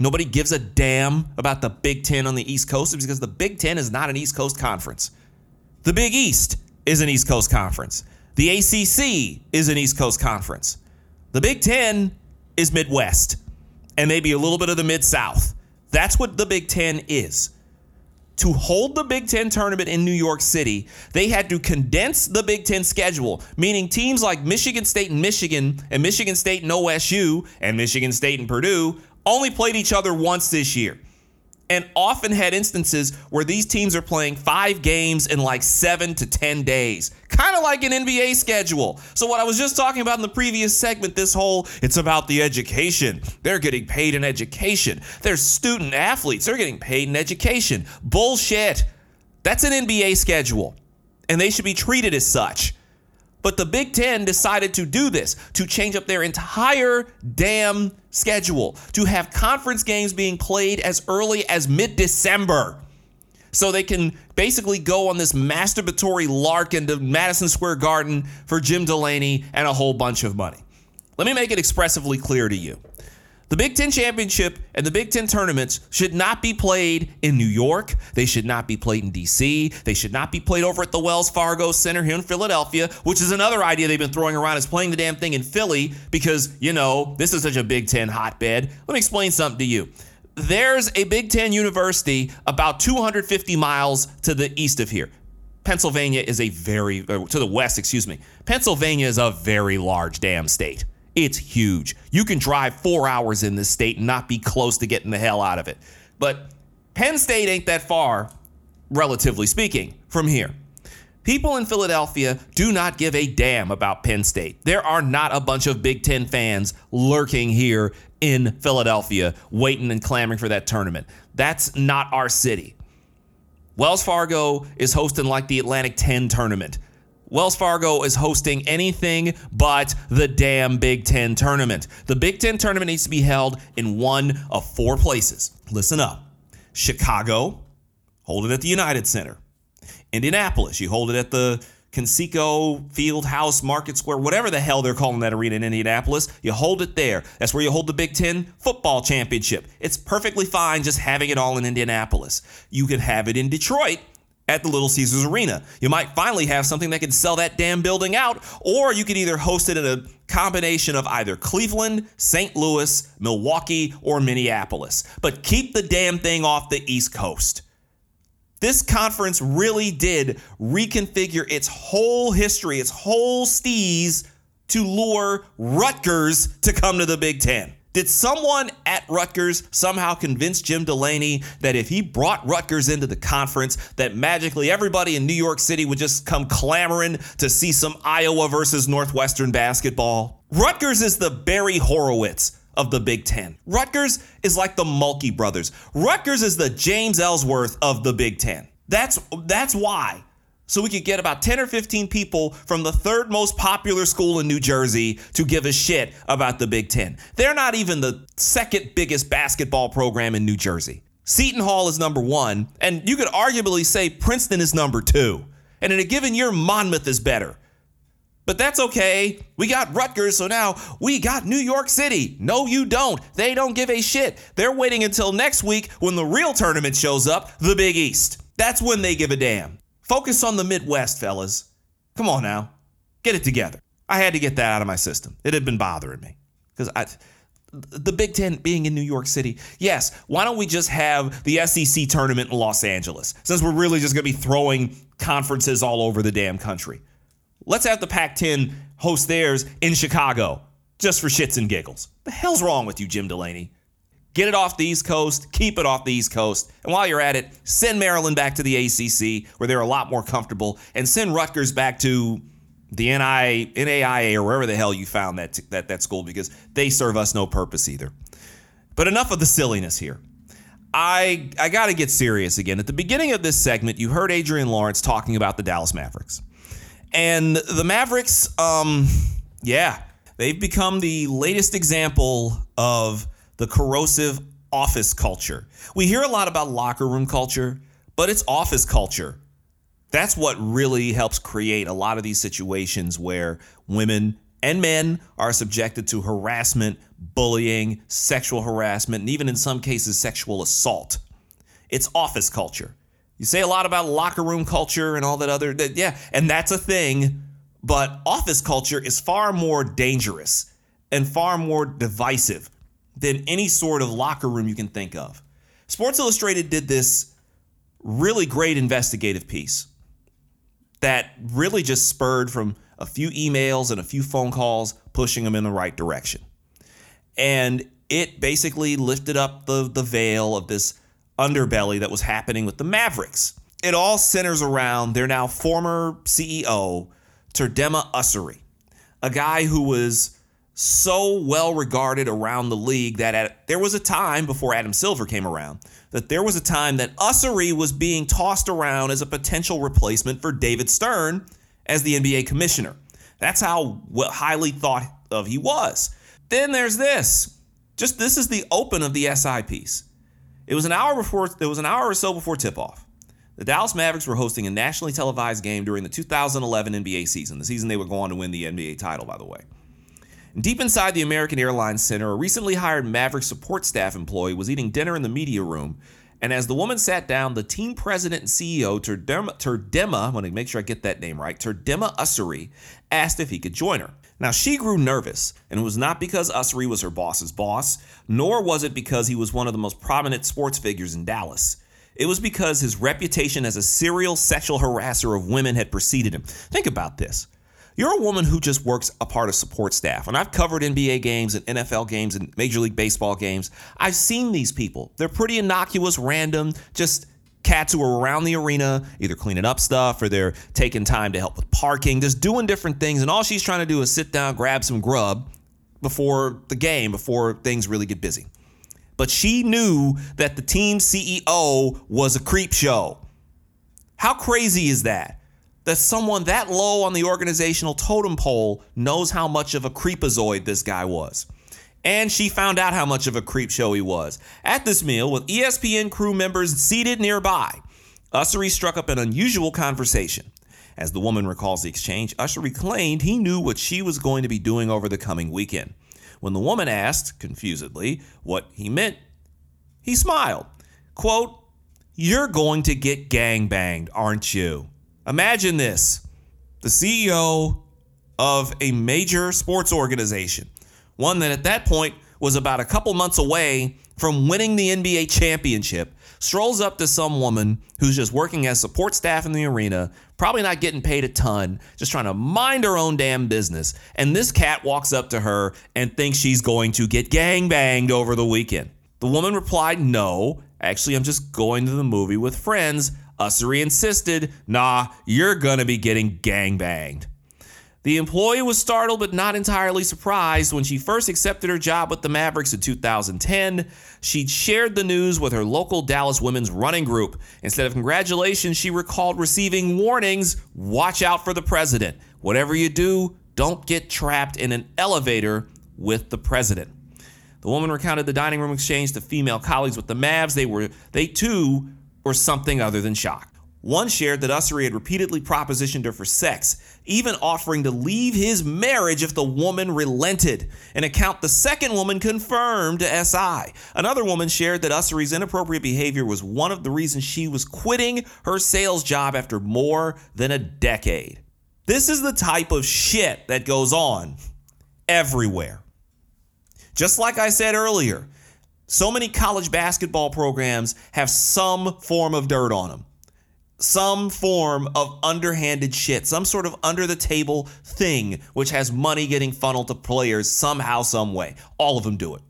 nobody gives a damn about the Big Ten on the East Coast is because the Big Ten is not an East Coast conference. The Big East is an East Coast conference. The ACC is an East Coast conference. The Big Ten is Midwest and maybe a little bit of the Mid-South. That's what the Big Ten is. To hold the Big Ten tournament in New York City, they had to condense the Big Ten schedule, meaning teams like Michigan State and Michigan, and Michigan State and OSU, and Michigan State and Purdue only played each other once this year, and often had instances where these teams are playing 5 games in like 7 to 10 days, kind of like an NBA schedule. So what I was just talking about in the previous segment, this whole, it's about the education. They're getting paid in education. They're student athletes. They're getting paid in education. Bullshit. That's an NBA schedule, and they should be treated as such. But the Big Ten decided to do this, to change up their entire damn schedule, to have conference games being played as early as mid-December, so they can basically go on this masturbatory lark into Madison Square Garden for Jim Delaney and a whole bunch of money. Let me make it expressively clear to you. The Big Ten Championship and the Big Ten tournaments should not be played in New York. They should not be played in D.C. They should not be played over at the Wells Fargo Center here in Philadelphia, which is another idea they've been throwing around, is playing the damn thing in Philly because, you know, this is such a Big Ten hotbed. Let me explain something to you. There's a Big Ten university about 250 miles to the east of here. Pennsylvania is to the west, excuse me. Pennsylvania is a very large damn state. It's huge. You can drive 4 hours in this state and not be close to getting the hell out of it. But Penn State ain't that far, relatively speaking, from here. People in Philadelphia do not give a damn about Penn State. There are not a bunch of Big Ten fans lurking here in Philadelphia, waiting and clamoring for that tournament. That's not our city. Wells Fargo is hosting like the Atlantic 10 tournament. Wells Fargo is hosting anything but the damn Big Ten tournament. The Big Ten tournament needs to be held in one of 4 places. Listen up. Chicago, hold it at the United Center. Indianapolis, you hold it at the Conseco Field House Market Square, whatever the hell they're calling that arena in Indianapolis. You hold it there. That's where you hold the Big Ten football championship. It's perfectly fine just having it all in Indianapolis. You could have it in Detroit at the Little Caesars Arena. You might finally have something that can sell that damn building out, or you could either host it in a combination of either Cleveland, St. Louis, Milwaukee, or Minneapolis. But keep the damn thing off the East Coast. This conference really did reconfigure its whole history, its whole steez, to lure Rutgers to come to the Big Ten. Did someone at Rutgers somehow convince Jim Delaney that if he brought Rutgers into the conference, that magically everybody in New York City would just come clamoring to see some Iowa versus Northwestern basketball? Rutgers is the Barry Horowitz of the Big Ten. Rutgers is like the Mulkey brothers. Rutgers is the James Ellsworth of the Big Ten. That's why. So we could get about 10 or 15 people from the third most popular school in New Jersey to give a shit about the Big Ten. They're not even the second biggest basketball program in New Jersey. Seton Hall is number one, and you could arguably say Princeton is number two. And in a given year, Monmouth is better. But that's okay. We got Rutgers, so now we got New York City. No, you don't. They don't give a shit. They're waiting until next week when the real tournament shows up, the Big East. That's when they give a damn. Focus on the Midwest, fellas. Come on now. Get it together. I had to get that out of my system. It had been bothering me. Because the Big Ten being in New York City, yes, why don't we just have the SEC tournament in Los Angeles? Since we're really just going to be throwing conferences all over the damn country. Let's have the Pac-10 host theirs in Chicago, just for shits and giggles. The hell's wrong with you, Jim Delaney? Get it off the East Coast, keep it off the East Coast, and while you're at it, send Maryland back to the ACC, where they're a lot more comfortable, and send Rutgers back to the NAIA, or wherever the hell you found that school, because they serve us no purpose either. But enough of the silliness here. I got to get serious again. At the beginning of this segment, you heard Adrian Lawrence talking about the Dallas Mavericks. And the Mavericks, they've become the latest example of the corrosive office culture. We hear a lot about locker room culture, but it's office culture. That's what really helps create a lot of these situations where women and men are subjected to harassment, bullying, sexual harassment, and even in some cases, sexual assault. It's office culture. You say a lot about locker room culture and all that other, and that's a thing, but office culture is far more dangerous and far more divisive than any sort of locker room you can think of. Sports Illustrated did this really great investigative piece that really just spurred from a few emails and a few phone calls pushing them in the right direction. And it basically lifted up the veil of this underbelly that was happening with the Mavericks. It all centers around their now former CEO, Terdema Ussery, a guy who was so well regarded around the league that there was a time before Adam Silver came around that there was a time that Ussery was being tossed around as a potential replacement for David Stern as the NBA commissioner. That's how highly thought of he was. Then there's this. Just this is the open of the SI piece. It was an hour or so before tip-off. The Dallas Mavericks were hosting a nationally televised game during the 2011 NBA season, the season they would go on to win the NBA title, by the way. And deep inside the American Airlines Center, a recently hired Mavericks support staff employee was eating dinner in the media room, and as the woman sat down, the team president and CEO, I'm going to make sure I get that name right, Terdema Ussery, asked if he could join her. Now, she grew nervous, and it was not because Ussery was her boss's boss, nor was it because he was one of the most prominent sports figures in Dallas. It was because his reputation as a serial sexual harasser of women had preceded him. Think about this. You're a woman who just works a part of support staff, and I've covered NBA games and NFL games and Major League Baseball games. I've seen these people. They're pretty innocuous, random, just cats who are around the arena, either cleaning up stuff or they're taking time to help with parking, just doing different things. And all she's trying to do is sit down, grab some grub before the game, before things really get busy. But she knew that the team CEO was a creep show. How crazy is that? That someone that low on the organizational totem pole knows how much of a creepazoid this guy was. And she found out how much of a creep show he was. At this meal, with ESPN crew members seated nearby, Ussery struck up an unusual conversation. As the woman recalls the exchange, Ussery claimed he knew what she was going to be doing over the coming weekend. When the woman asked, confusedly, what he meant, he smiled. Quote, "You're going to get gangbanged, aren't you?" Imagine this. The CEO of a major sports organization. One that at that point was about a couple months away from winning the NBA championship, strolls up to some woman who's just working as support staff in the arena, probably not getting paid a ton, just trying to mind her own damn business. And this cat walks up to her and thinks she's going to get gangbanged over the weekend. The woman replied, "No, actually, I'm just going to the movie with friends." Ussery insisted, "Nah, you're going to be getting gangbanged." The employee was startled but not entirely surprised when she first accepted her job with the Mavericks in 2010. She'd shared the news with her local Dallas women's running group. Instead of congratulations, she recalled receiving warnings, "Watch out for the president. Whatever you do, don't get trapped in an elevator with the president." The woman recounted the dining room exchange to female colleagues with the Mavs. They too were something other than shocked. One shared that Ussery had repeatedly propositioned her for sex, even offering to leave his marriage if the woman relented, an account the second woman confirmed to SI. Another woman shared that Ussery's inappropriate behavior was one of the reasons she was quitting her sales job after more than a decade. This is the type of shit that goes on everywhere. Just like I said earlier, so many college basketball programs have some form of dirt on them. Some form of underhanded shit, some sort of under the table thing, which has money getting funneled to players somehow, some way. All of them do it.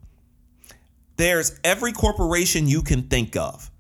There's every corporation you can think of,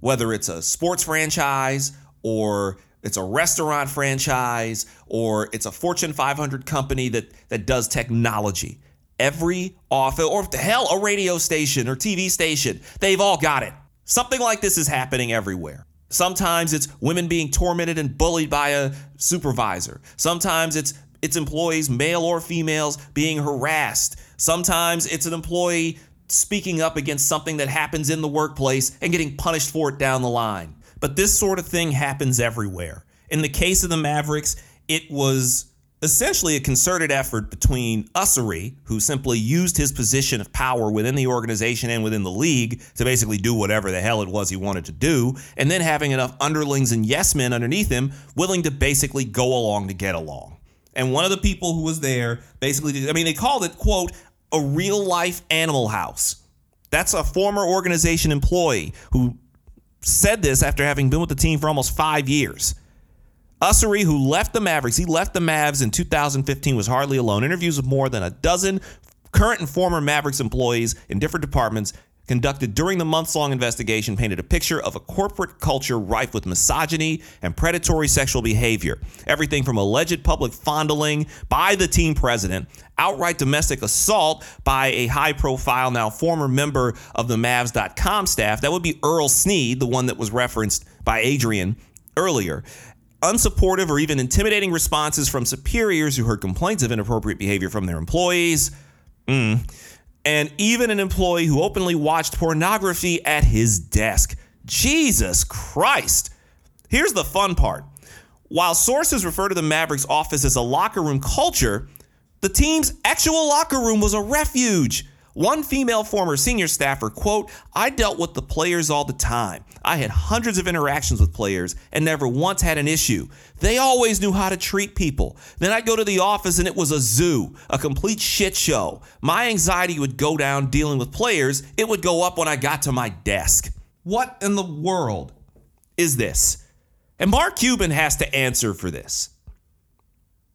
whether it's a sports franchise or it's a restaurant franchise or it's a Fortune 500 company that does technology. Every office, or hell, a radio station or TV station, they've all got it. Something like this is happening everywhere. Sometimes it's women being tormented and bullied by a supervisor. Sometimes it's employees, male or females, being harassed. Sometimes it's an employee speaking up against something that happens in the workplace and getting punished for it down the line. But this sort of thing happens everywhere. In the case of the Mavericks, it was essentially a concerted effort between Ussery, who simply used his position of power within the organization and within the league to basically do whatever the hell it was he wanted to do, and then having enough underlings and yes men underneath him willing to basically go along to get along. And one of the people who was there they called it, quote, a real life animal house. That's a former organization employee who said this after having been with the team for almost 5 years. Ussery, who left the Mavericks, he left the Mavs in 2015, was hardly alone. Interviews with more than a dozen current and former Mavericks employees in different departments conducted during the months-long investigation painted a picture of a corporate culture rife with misogyny and predatory sexual behavior. Everything from alleged public fondling by the team president, outright domestic assault by a high-profile, now former member of the Mavs.com staff, that would be Earl Sneed, the one that was referenced by Adrian earlier, unsupportive or even intimidating responses from superiors who heard complaints of inappropriate behavior from their employees, and even an employee who openly watched pornography at his desk. Jesus Christ. Here's the fun part. While sources refer to the Mavericks office as a locker room culture, the team's actual locker room was a refuge. One female former senior staffer, quote, "I dealt with the players all the time. I had hundreds of interactions with players and never once had an issue. They always knew how to treat people. Then I'd go to the office and it was a zoo, a complete shit show. My anxiety would go down dealing with players. It would go up when I got to my desk." What in the world is this? And Mark Cuban has to answer for this.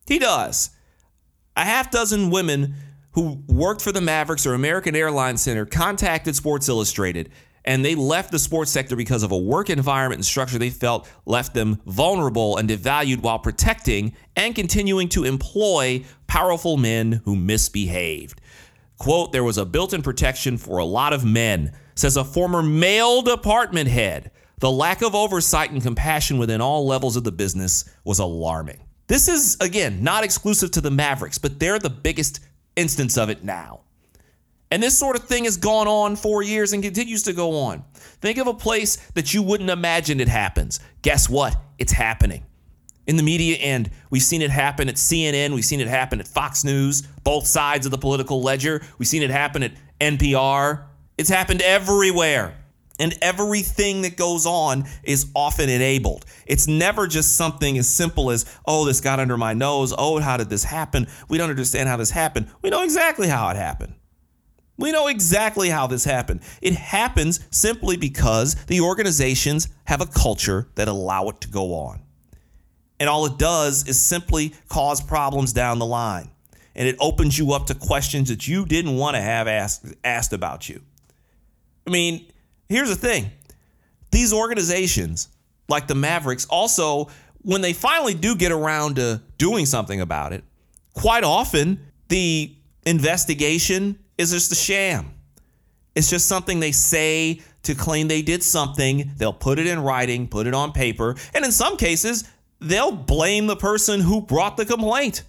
He does. A half dozen women who worked for the Mavericks or American Airlines Center contacted Sports Illustrated, and they left the sports sector because of a work environment and structure they felt left them vulnerable and devalued while protecting and continuing to employ powerful men who misbehaved. Quote, "There was a built-in protection for a lot of men," says a former male department head. "The lack of oversight and compassion within all levels of the business was alarming." This is, again, not exclusive to the Mavericks, but they're the biggest instance of it now. And this sort of thing has gone on for years and continues to go on. Think of a place that you wouldn't imagine it happens. Guess what? It's happening. In the media end, we've seen it happen at CNN. We've seen it happen at Fox News, both sides of the political ledger. We've seen it happen at NPR. It's happened everywhere. And everything that goes on is often enabled. It's never just something as simple as, oh, this got under my nose. Oh, how did this happen? We don't understand how this happened. We know exactly how it happened. We know exactly how this happened. It happens simply because the organizations have a culture that allow it to go on. And all it does is simply cause problems down the line. And it opens you up to questions that you didn't want to have asked about you. I mean, here's the thing. These organizations, like the Mavericks, also, when they finally do get around to doing something about it, quite often the investigation is just a sham. It's just something they say to claim they did something. They'll put it in writing, put it on paper, and in some cases, they'll blame the person who brought the complaint.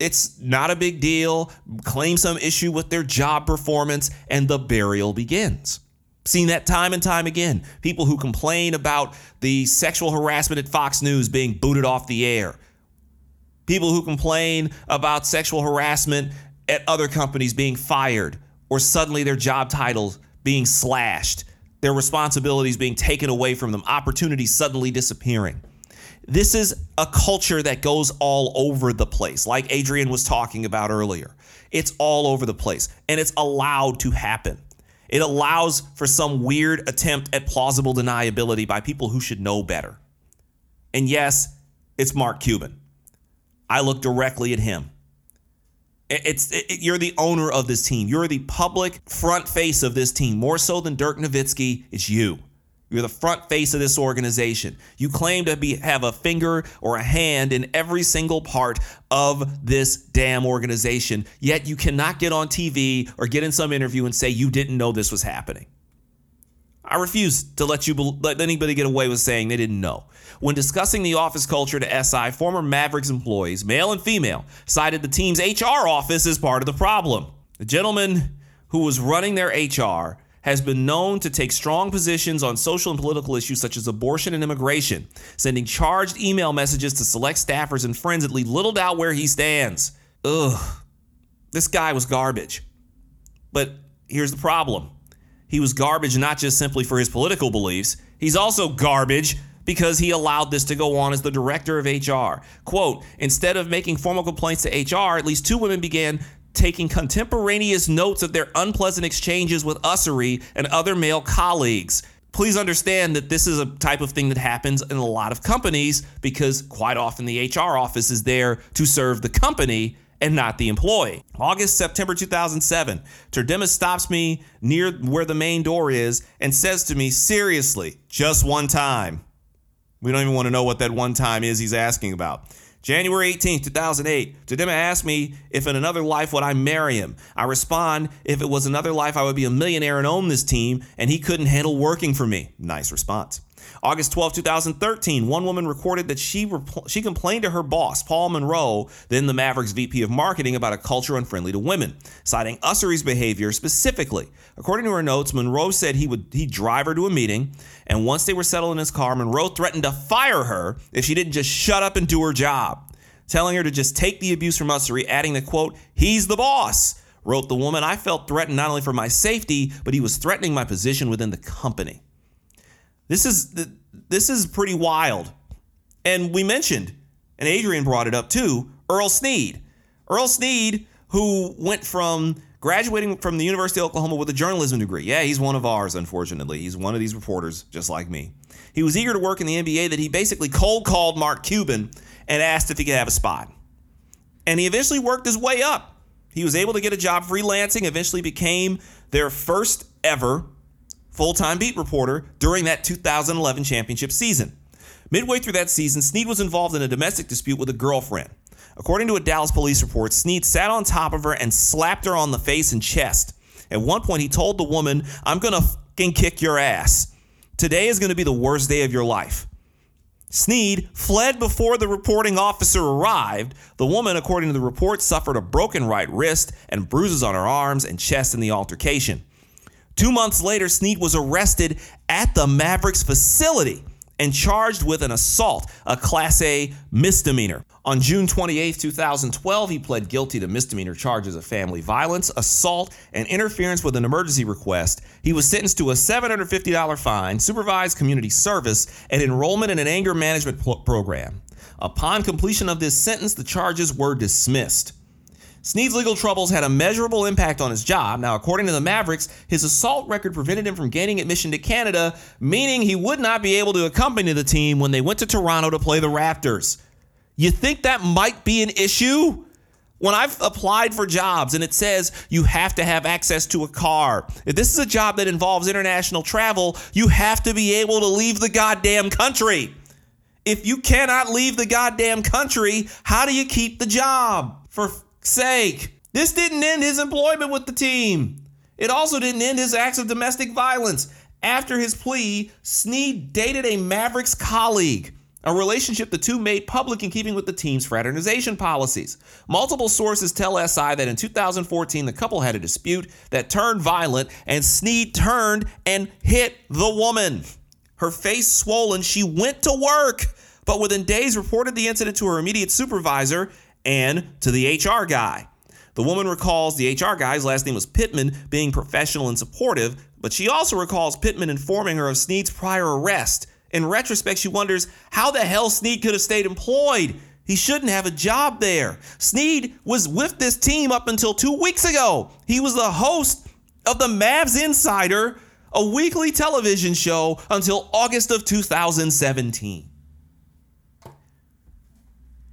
It's not a big deal. Claim some issue with their job performance, and the burial begins. Seen that time and time again. People who complain about the sexual harassment at Fox News being booted off the air. People who complain about sexual harassment at other companies being fired, or suddenly their job titles being slashed, their responsibilities being taken away from them, opportunities suddenly disappearing. This is a culture that goes all over the place, like Adrian was talking about earlier. It's all over the place, and it's allowed to happen. It allows for some weird attempt at plausible deniability by people who should know better. And yes, it's Mark Cuban. I look directly at him. You're the owner of this team. You're the public front face of this team. More so than Dirk Nowitzki, it's you. You're the front face of this organization. You claim to have a finger or a hand in every single part of this damn organization, yet you cannot get on TV or get in some interview and say you didn't know this was happening. I refuse to let anybody get away with saying they didn't know. When discussing the office culture to SI, former Mavericks employees, male and female, cited the team's HR office as part of the problem. The gentleman who was running their HR has been known to take strong positions on social and political issues such as abortion and immigration, sending charged email messages to select staffers and friends that leave little doubt where he stands. Ugh, this guy was garbage. But here's the problem. He was garbage not just simply for his political beliefs. He's also garbage because he allowed this to go on as the director of HR. Quote, instead of making formal complaints to HR, at least two women began taking contemporaneous notes of their unpleasant exchanges with Ussery and other male colleagues. Please understand that this is a type of thing that happens in a lot of companies because quite often the HR office is there to serve the company and not the employee. August, September 2007, Terdema stops me near where the main door is and says to me, seriously, just one time. We don't even want to know what that one time is he's asking about. January 18, 2008, Terdema asked me if in another life would I marry him. I respond, if it was another life, I would be a millionaire and own this team, and he couldn't handle working for me. Nice response. August 12, 2013, one woman recorded that she complained to her boss, Paul Monroe, then the Mavericks VP of marketing, about a culture unfriendly to women, citing Ussery's behavior specifically. According to her notes, Monroe said he'd drive her to a meeting, and once they were settled in his car, Monroe threatened to fire her if she didn't just shut up and do her job, telling her to just take the abuse from Ussery, adding that, quote, he's the boss, wrote the woman. I felt threatened not only for my safety, but he was threatening my position within the company. This is pretty wild. And we mentioned, and Adrian brought it up too, Earl Snead. Earl Snead, who went from graduating from the University of Oklahoma with a journalism degree. Yeah, he's one of ours, unfortunately. He's one of these reporters just like me. He was eager to work in the NBA that he basically cold called Mark Cuban and asked if he could have a spot. And he eventually worked his way up. He was able to get a job freelancing, eventually became their first ever full-time beat reporter during that 2011 championship season. Midway through that season, Snead was involved in a domestic dispute with a girlfriend. According to a Dallas police report, Snead sat on top of her and slapped her on the face and chest. At one point, he told the woman, I'm going to fucking kick your ass. Today is going to be the worst day of your life. Snead fled before the reporting officer arrived. The woman, according to the report, suffered a broken right wrist and bruises on her arms and chest in the altercation. 2 months later, Snead was arrested at the Mavericks facility and charged with an assault, a Class A misdemeanor. On June 28, 2012, he pled guilty to misdemeanor charges of family violence, assault, and interference with an emergency request. He was sentenced to a $750 fine, supervised community service, and enrollment in an anger management program. Upon completion of this sentence, the charges were dismissed. Snead's legal troubles had a measurable impact on his job. Now, according to the Mavericks, his assault record prevented him from gaining admission to Canada, meaning he would not be able to accompany the team when they went to Toronto to play the Raptors. You think that might be an issue? When I've applied for jobs and it says you have to have access to a car, if this is a job that involves international travel, you have to be able to leave the goddamn country. If you cannot leave the goddamn country, how do you keep the job? For sake. This didn't end his employment with the team. It also didn't end his acts of domestic violence. After his plea, Snead dated a Mavericks colleague, a relationship the two made public in keeping with the team's fraternization policies. Multiple sources tell SI that in 2014, the couple had a dispute that turned violent, and Snead turned and hit the woman. Her face swollen, she went to work, but within days reported the incident to her immediate supervisor and to the HR guy. The woman recalls the HR guy's last name was Pittman being professional and supportive, but she also recalls Pittman informing her of Snead's prior arrest. In retrospect, she wonders how the hell Snead could have stayed employed. He shouldn't have a job there. Snead was with this team up until 2 weeks ago. He was the host of the Mavs Insider, a weekly television show, until August of 2017.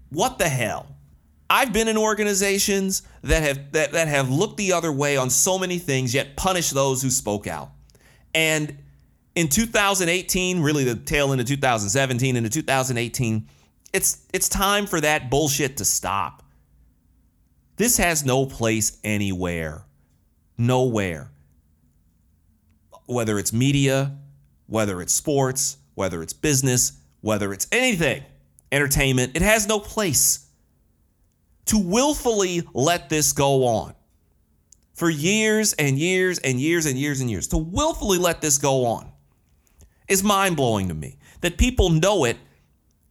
What the hell? I've been in organizations that have looked the other way on so many things, yet punished those who spoke out. And in 2018, really the tail end of 2017 into 2018, it's time for that bullshit to stop. This has no place anywhere. Nowhere. Whether it's media, whether it's sports, whether it's business, whether it's anything, entertainment, it has no place. To willfully let this go on for years and years and years and years and years, to willfully let this go on is mind-blowing to me, that people know it,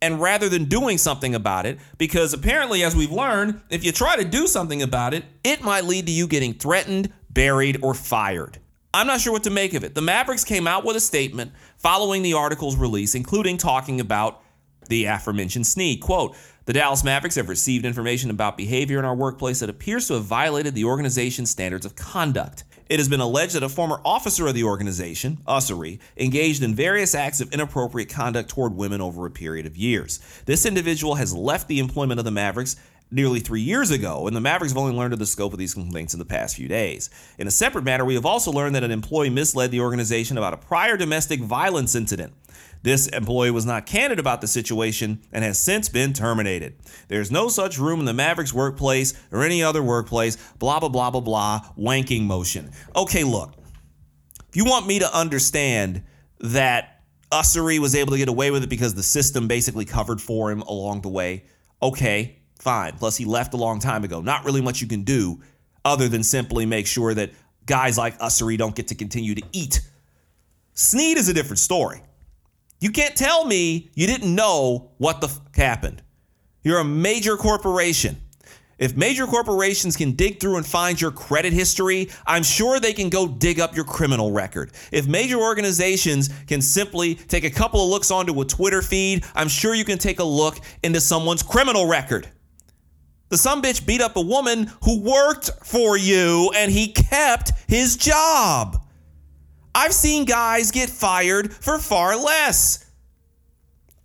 and rather than doing something about it, because apparently, as we've learned, if you try to do something about it, it might lead to you getting threatened, buried, or fired. I'm not sure what to make of it. The Mavericks came out with a statement following the article's release, including talking about the aforementioned Snead. Quote, "The Dallas Mavericks have received information about behavior in our workplace that appears to have violated the organization's standards of conduct. It has been alleged that a former officer of the organization, Ussery, engaged in various acts of inappropriate conduct toward women over a period of years. This individual has left the employment of the Mavericks nearly 3 years ago, and the Mavericks have only learned of the scope of these complaints in the past few days. In a separate matter, we have also learned that an employee misled the organization about a prior domestic violence incident. This employee was not candid about the situation and has since been terminated. There is no such room in the Mavericks workplace or any other workplace, blah, blah, blah, blah, blah, wanking motion." Okay, look, if you want me to understand that Ussery was able to get away with it because the system basically covered for him along the way, okay, fine. Plus, he left a long time ago. Not really much you can do other than simply make sure that guys like Ussery don't get to continue to eat. Snead is a different story. You can't tell me you didn't know what the fuck happened. You're a major corporation. If major corporations can dig through and find your credit history, I'm sure they can go dig up your criminal record. If major organizations can simply take a couple of looks onto a Twitter feed, I'm sure you can take a look into someone's criminal record. The sumbitch beat up a woman who worked for you, and he kept his job. I've seen guys get fired for far less.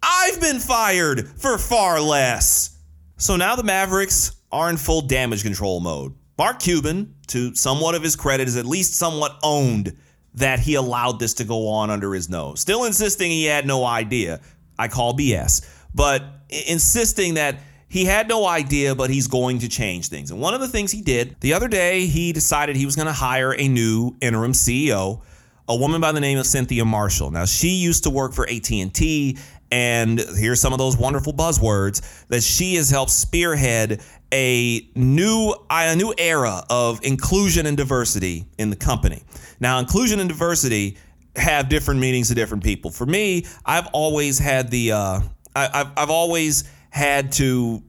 I've been fired for far less. So now the Mavericks are in full damage control mode. Mark Cuban, to somewhat of his credit, is at least somewhat owned that he allowed this to go on under his nose. Still insisting he had no idea. I call BS. But insisting that he had no idea, but he's going to change things. And one of the things he did, the other day he decided he was going to hire a new interim CEO, a woman by the name of Cynthia Marshall. Now, she used to work for AT&T, and here's some of those wonderful buzzwords that she has helped spearhead a new era of inclusion and diversity in the company. Now, inclusion and diversity have different meanings to different people. For me, I've always had to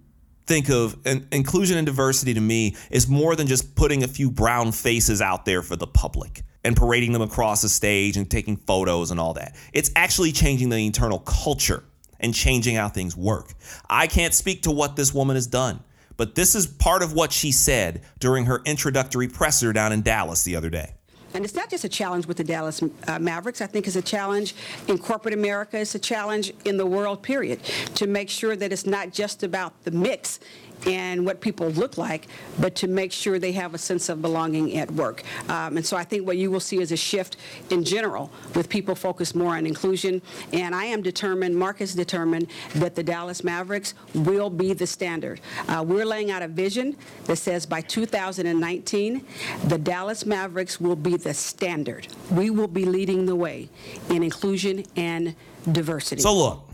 think of inclusion and diversity. To me, is more than just putting a few brown faces out there for the public and parading them across the stage and taking photos and all that. It's actually changing the internal culture and changing how things work. I can't speak to what this woman has done, but this is part of what she said during her introductory presser down in Dallas the other day. And it's not just a challenge with the Dallas Mavericks. I think it's a challenge in corporate America. It's a challenge in the world, period, to make sure that it's not just about the mix and what people look like, but to make sure they have a sense of belonging at work. And so I think what you will see is a shift in general with people focused more on inclusion. And I am determined, Mark is determined, that the Dallas Mavericks will be the standard. We're laying out a vision that says by 2019, the Dallas Mavericks will be the standard. We will be leading the way in inclusion and diversity. So look,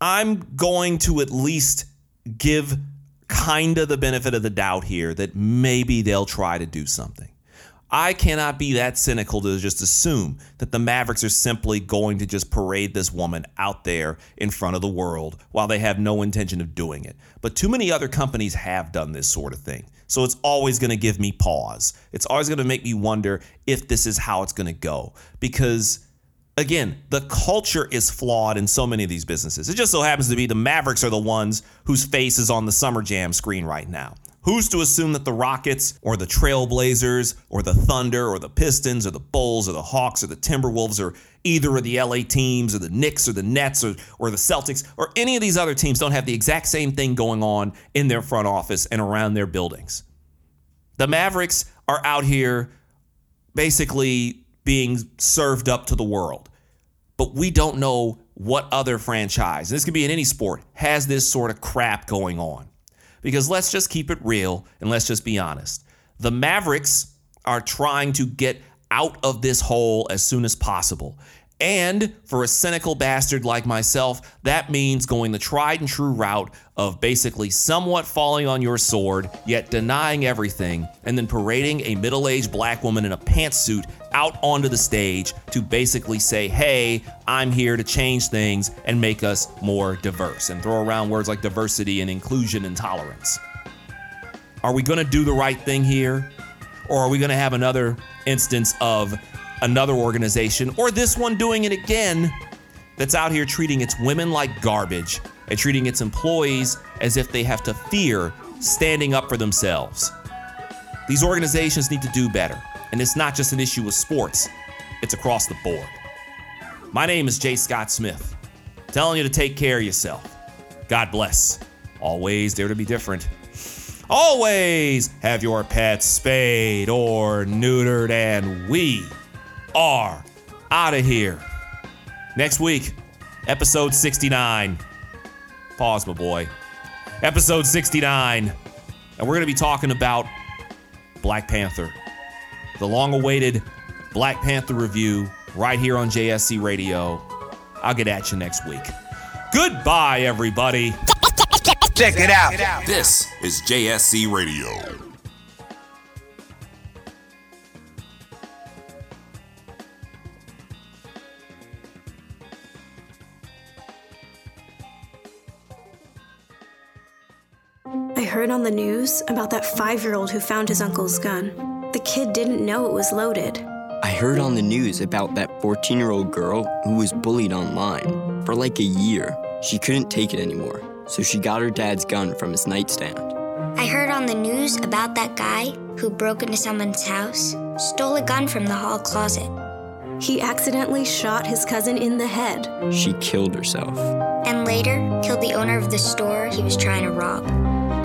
I'm going to at least give kind of the benefit of the doubt here that maybe they'll try to do something. I cannot be that cynical to just assume that the Mavericks are simply going to just parade this woman out there in front of the world while they have no intention of doing it. But too many other companies have done this sort of thing. So it's always going to give me pause. It's always going to make me wonder if this is how it's going to go. Because again, the culture is flawed in so many of these businesses. It just so happens to be the Mavericks are the ones whose face is on the Summer Jam screen right now. Who's to assume that the Rockets or the Trailblazers or the Thunder or the Pistons or the Bulls or the Hawks or the Timberwolves or either of the LA teams or the Knicks or the Nets or the Celtics or any of these other teams don't have the exact same thing going on in their front office and around their buildings? The Mavericks are out here basically being served up to the world. But we don't know what other franchise, this could be in any sport, has this sort of crap going on. Because let's just keep it real and let's just be honest. The Mavericks are trying to get out of this hole as soon as possible. And for a cynical bastard like myself, that means going the tried and true route of basically somewhat falling on your sword, yet denying everything, and then parading a middle-aged black woman in a pantsuit out onto the stage to basically say, hey, I'm here to change things and make us more diverse, and throw around words like diversity and inclusion and tolerance. Are we gonna do the right thing here? Or are we gonna have another instance of another organization, or this one doing it again, that's out here treating its women like garbage and treating its employees as if they have to fear standing up for themselves? These organizations need to do better, and it's not just an issue with sports, it's across the board. My name is Jay Scott Smith, telling you to take care of yourself. God bless. Always dare to be different. Always have your pets spayed or neutered, and we are out of here. Next week, episode 69. Pause, my boy. Episode 69. And we're going to be talking about Black Panther. The long-awaited Black Panther review right here on JSC Radio. I'll get at you next week. Goodbye, everybody. Check it out. This is JSC Radio. Heard on the news about that 5-year-old who found his uncle's gun. The kid didn't know it was loaded. I heard on the news about that 14-year-old girl who was bullied online for like a year. She couldn't take it anymore, so she got her dad's gun from his nightstand. I heard on the news about that guy who broke into someone's house, stole a gun from the hall closet. He accidentally shot his cousin in the head. She killed herself. And later killed the owner of the store he was trying to rob.